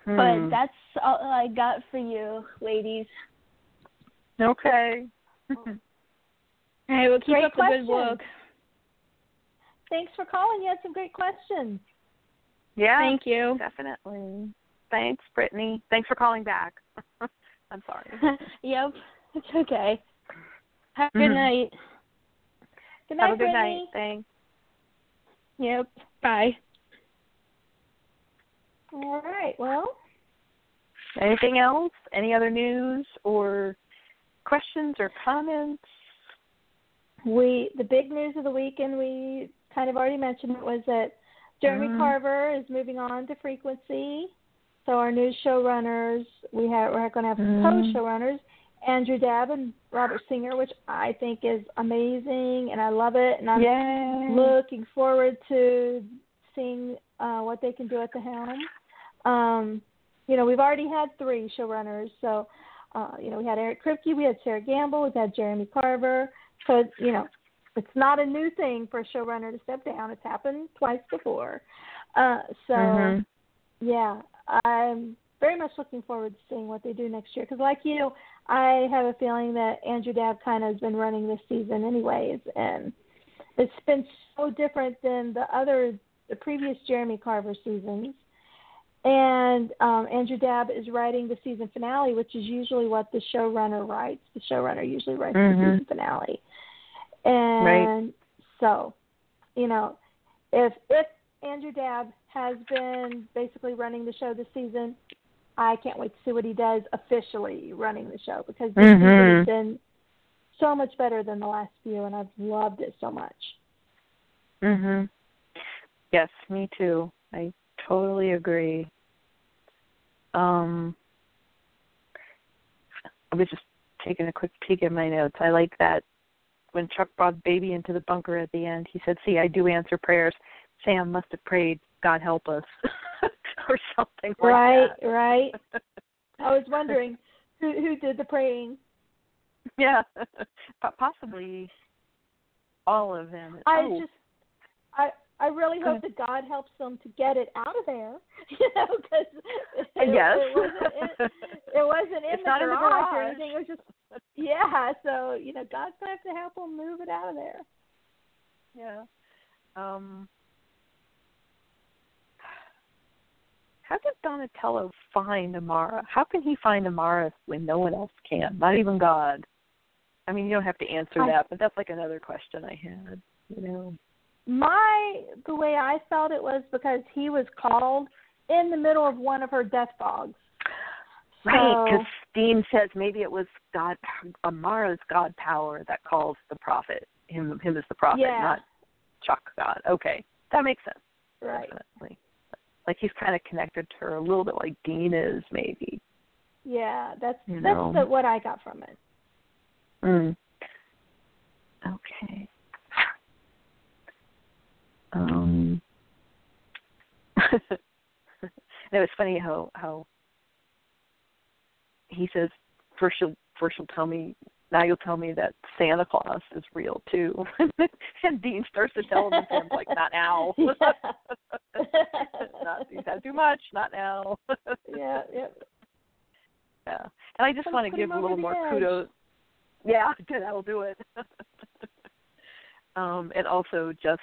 Hmm. But that's all I got for you, ladies. Okay. All right, we'll keep great up the questions. Good work. Thanks for calling. You had some great questions. Yeah. Thank you. Definitely. Thanks, Brittany. Thanks for calling back. I'm sorry. Yep. It's okay. Have a mm-hmm. good night. Good night, Have a good Brittany. Night. Thanks. Yep. Bye. All right. Well, anything else? Any other news or questions or comments? We the big news of the weekend, we kind of already mentioned it, was that Jeremy mm. Carver is moving on to Frequency. So our new showrunners, we have we're going to have mm. co-showrunners Andrew Dabb and Robert Singer, which I think is amazing, and I love it, and I'm Yay. looking forward to seeing uh, what they can do at the helm. Um, you know, we've already had three showrunners, so. Uh, you know, we had Eric Kripke, we had Sarah Gamble, we had Jeremy Carver. So, you know, it's not a new thing for a showrunner to step down. It's happened twice before. Uh, so, mm-hmm. yeah, I'm very much looking forward to seeing what they do next year. Because like you, I have a feeling that Andrew Dabb kind of has been running this season anyways. And it's been so different than the other, the previous Jeremy Carver seasons. And um, Andrew Dabb is writing the season finale, which is usually what the showrunner writes. The showrunner usually writes mm-hmm. the season finale. And right. so, you know, if, if Andrew Dabb has been basically running the show this season, I can't wait to see what he does officially running the show, because this mm-hmm. season has been so much better than the last few, and I've loved it so much. Mm-hmm. Yes, me too. I totally agree. Um, I was just taking a quick peek at my notes. I like that when Chuck brought Baby into the bunker at the end, he said, "See, I do answer prayers. Sam must have prayed, God help us," or something like right, that. Right, right. I was wondering who who did the praying. Yeah, possibly all of them. I oh. just, I. I really hope that God helps them to get it out of there, you know, because it, yes. it, it wasn't in, it wasn't in the garage or anything. It was just, yeah, so but God's going to have to help them move it out of there. Yeah. Um, how did Donatello find Amara? How can he find Amara when no one else can? Not even God. I mean, you don't have to answer I, that, but that's like another question I had, you know. My, the way I felt it was because he was called in the middle of one of her death fogs. Right, because so, Dean says maybe it was God, Amara's God power that calls the prophet, him him as the prophet, yeah. Not Chuck God. Okay, that makes sense. Right. Definitely. Like he's kind of connected to her a little bit like Dean is maybe. Yeah, that's you that's the, what I got from it. Mm. Okay. Um. It was funny how, how he says, first you'll, first you'll tell me, now you'll tell me that Santa Claus is real too. And Dean starts to tell him, and Sam's like, not now. not, he's had too much, not now. yeah, yeah. Yeah. And I just Let's want to give a little more edge. kudos. Yeah, that'll do it. um, and also just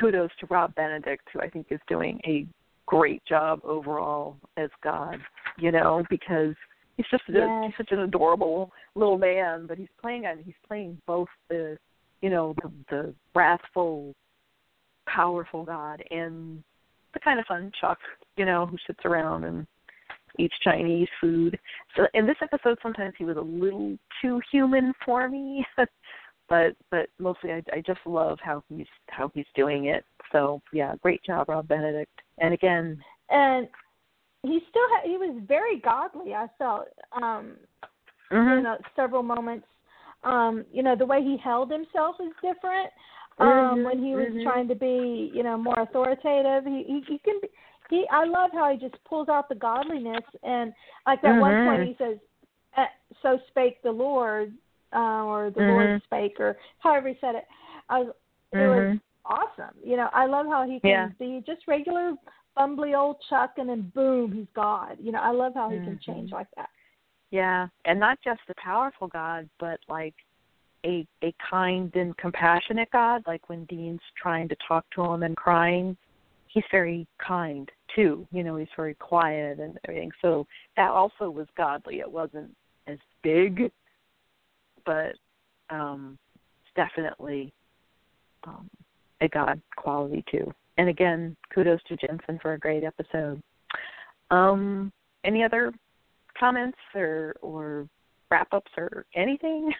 kudos to Rob Benedict, who I think is doing a great job overall as God, you know, because he's just yes. a, he's such an adorable little man, but he's playing on he's playing both the, you know, the, the wrathful, powerful God and the kind of fun Chuck, you know, who sits around and eats Chinese food. So in this episode, sometimes he was a little too human for me, but but mostly I, I just love how he's how he's doing it. So yeah, great job, Rob Benedict. And again, and he still ha- he was very godly. I felt um, mm-hmm. you know, several moments. Um, you know, the way he held himself is different um, mm-hmm. when he was mm-hmm. trying to be you know more authoritative. He he, he can be. He, I love how he just pulls out the godliness, and like that mm-hmm. one point he says, "So spake the Lord," uh, or "the mm-hmm. Lord spake," or however he said it. I was, it mm-hmm. was awesome. You know, I love how he can yeah. be just regular bumbly old Chuck, and then boom, he's God. You know, I love how he mm-hmm. can change like that. Yeah, and not just a powerful God, but like a a kind and compassionate God. Like when Dean's trying to talk to him and crying, he's very kind too, you know, he's very quiet and everything. So that also was godly. It wasn't as big, but um, definitely um, a God quality too. And again, kudos to Jensen for a great episode. Um, any other comments or, or wrap-ups or anything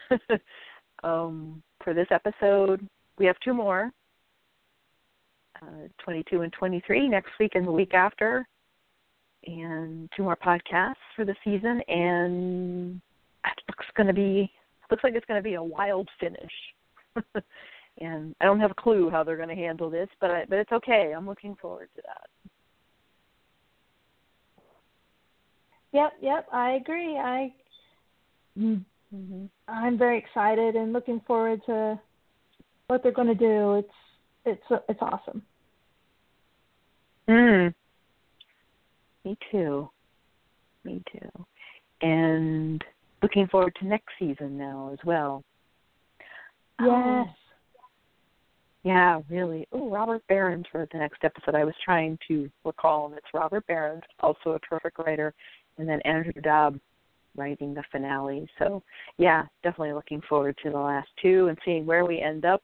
um, for this episode? We have two more. Uh, twenty-two and twenty-three next week and the week after, and two more podcasts for the season, and it looks going to be looks like it's going to be a wild finish. And I don't have a clue how they're going to handle this, but I, but it's okay. I'm looking forward to that. Yep, yep, I agree. I mm-hmm. I'm very excited and looking forward to what they're going to do. It's it's it's awesome. Mm. Me too. Me too. And looking forward to next season now as well. Yes. Um, yeah, really. Oh, Robert Berens wrote the next episode. I was trying to recall, and it's Robert Berens, also a terrific writer, and then Andrew Dabb writing the finale. So, yeah, definitely looking forward to the last two and seeing where we end up.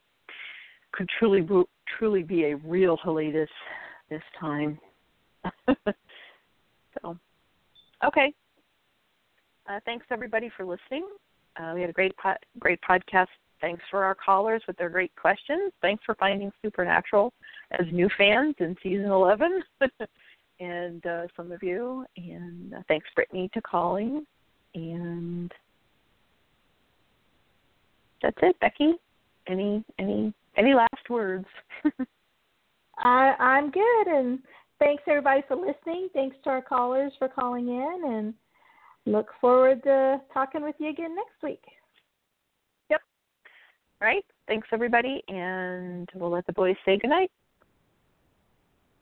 Could truly truly be a real hiatus this time. So, okay. Uh, thanks everybody for listening. Uh, we had a great po- great podcast. Thanks for our callers with their great questions. Thanks for finding Supernatural as new fans in season eleven, and uh, some of you. And uh, thanks Brittany to calling. And that's it, Becky. Any any. Any last words? I, I'm good, and thanks everybody for listening. Thanks to our callers for calling in, and look forward to talking with you again next week. Yep. All right. Thanks everybody, and we'll let the boys say goodnight.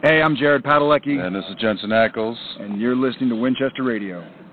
Hey, I'm Jared Padalecki. And this is Jensen Ackles. And you're listening to Winchester Radio.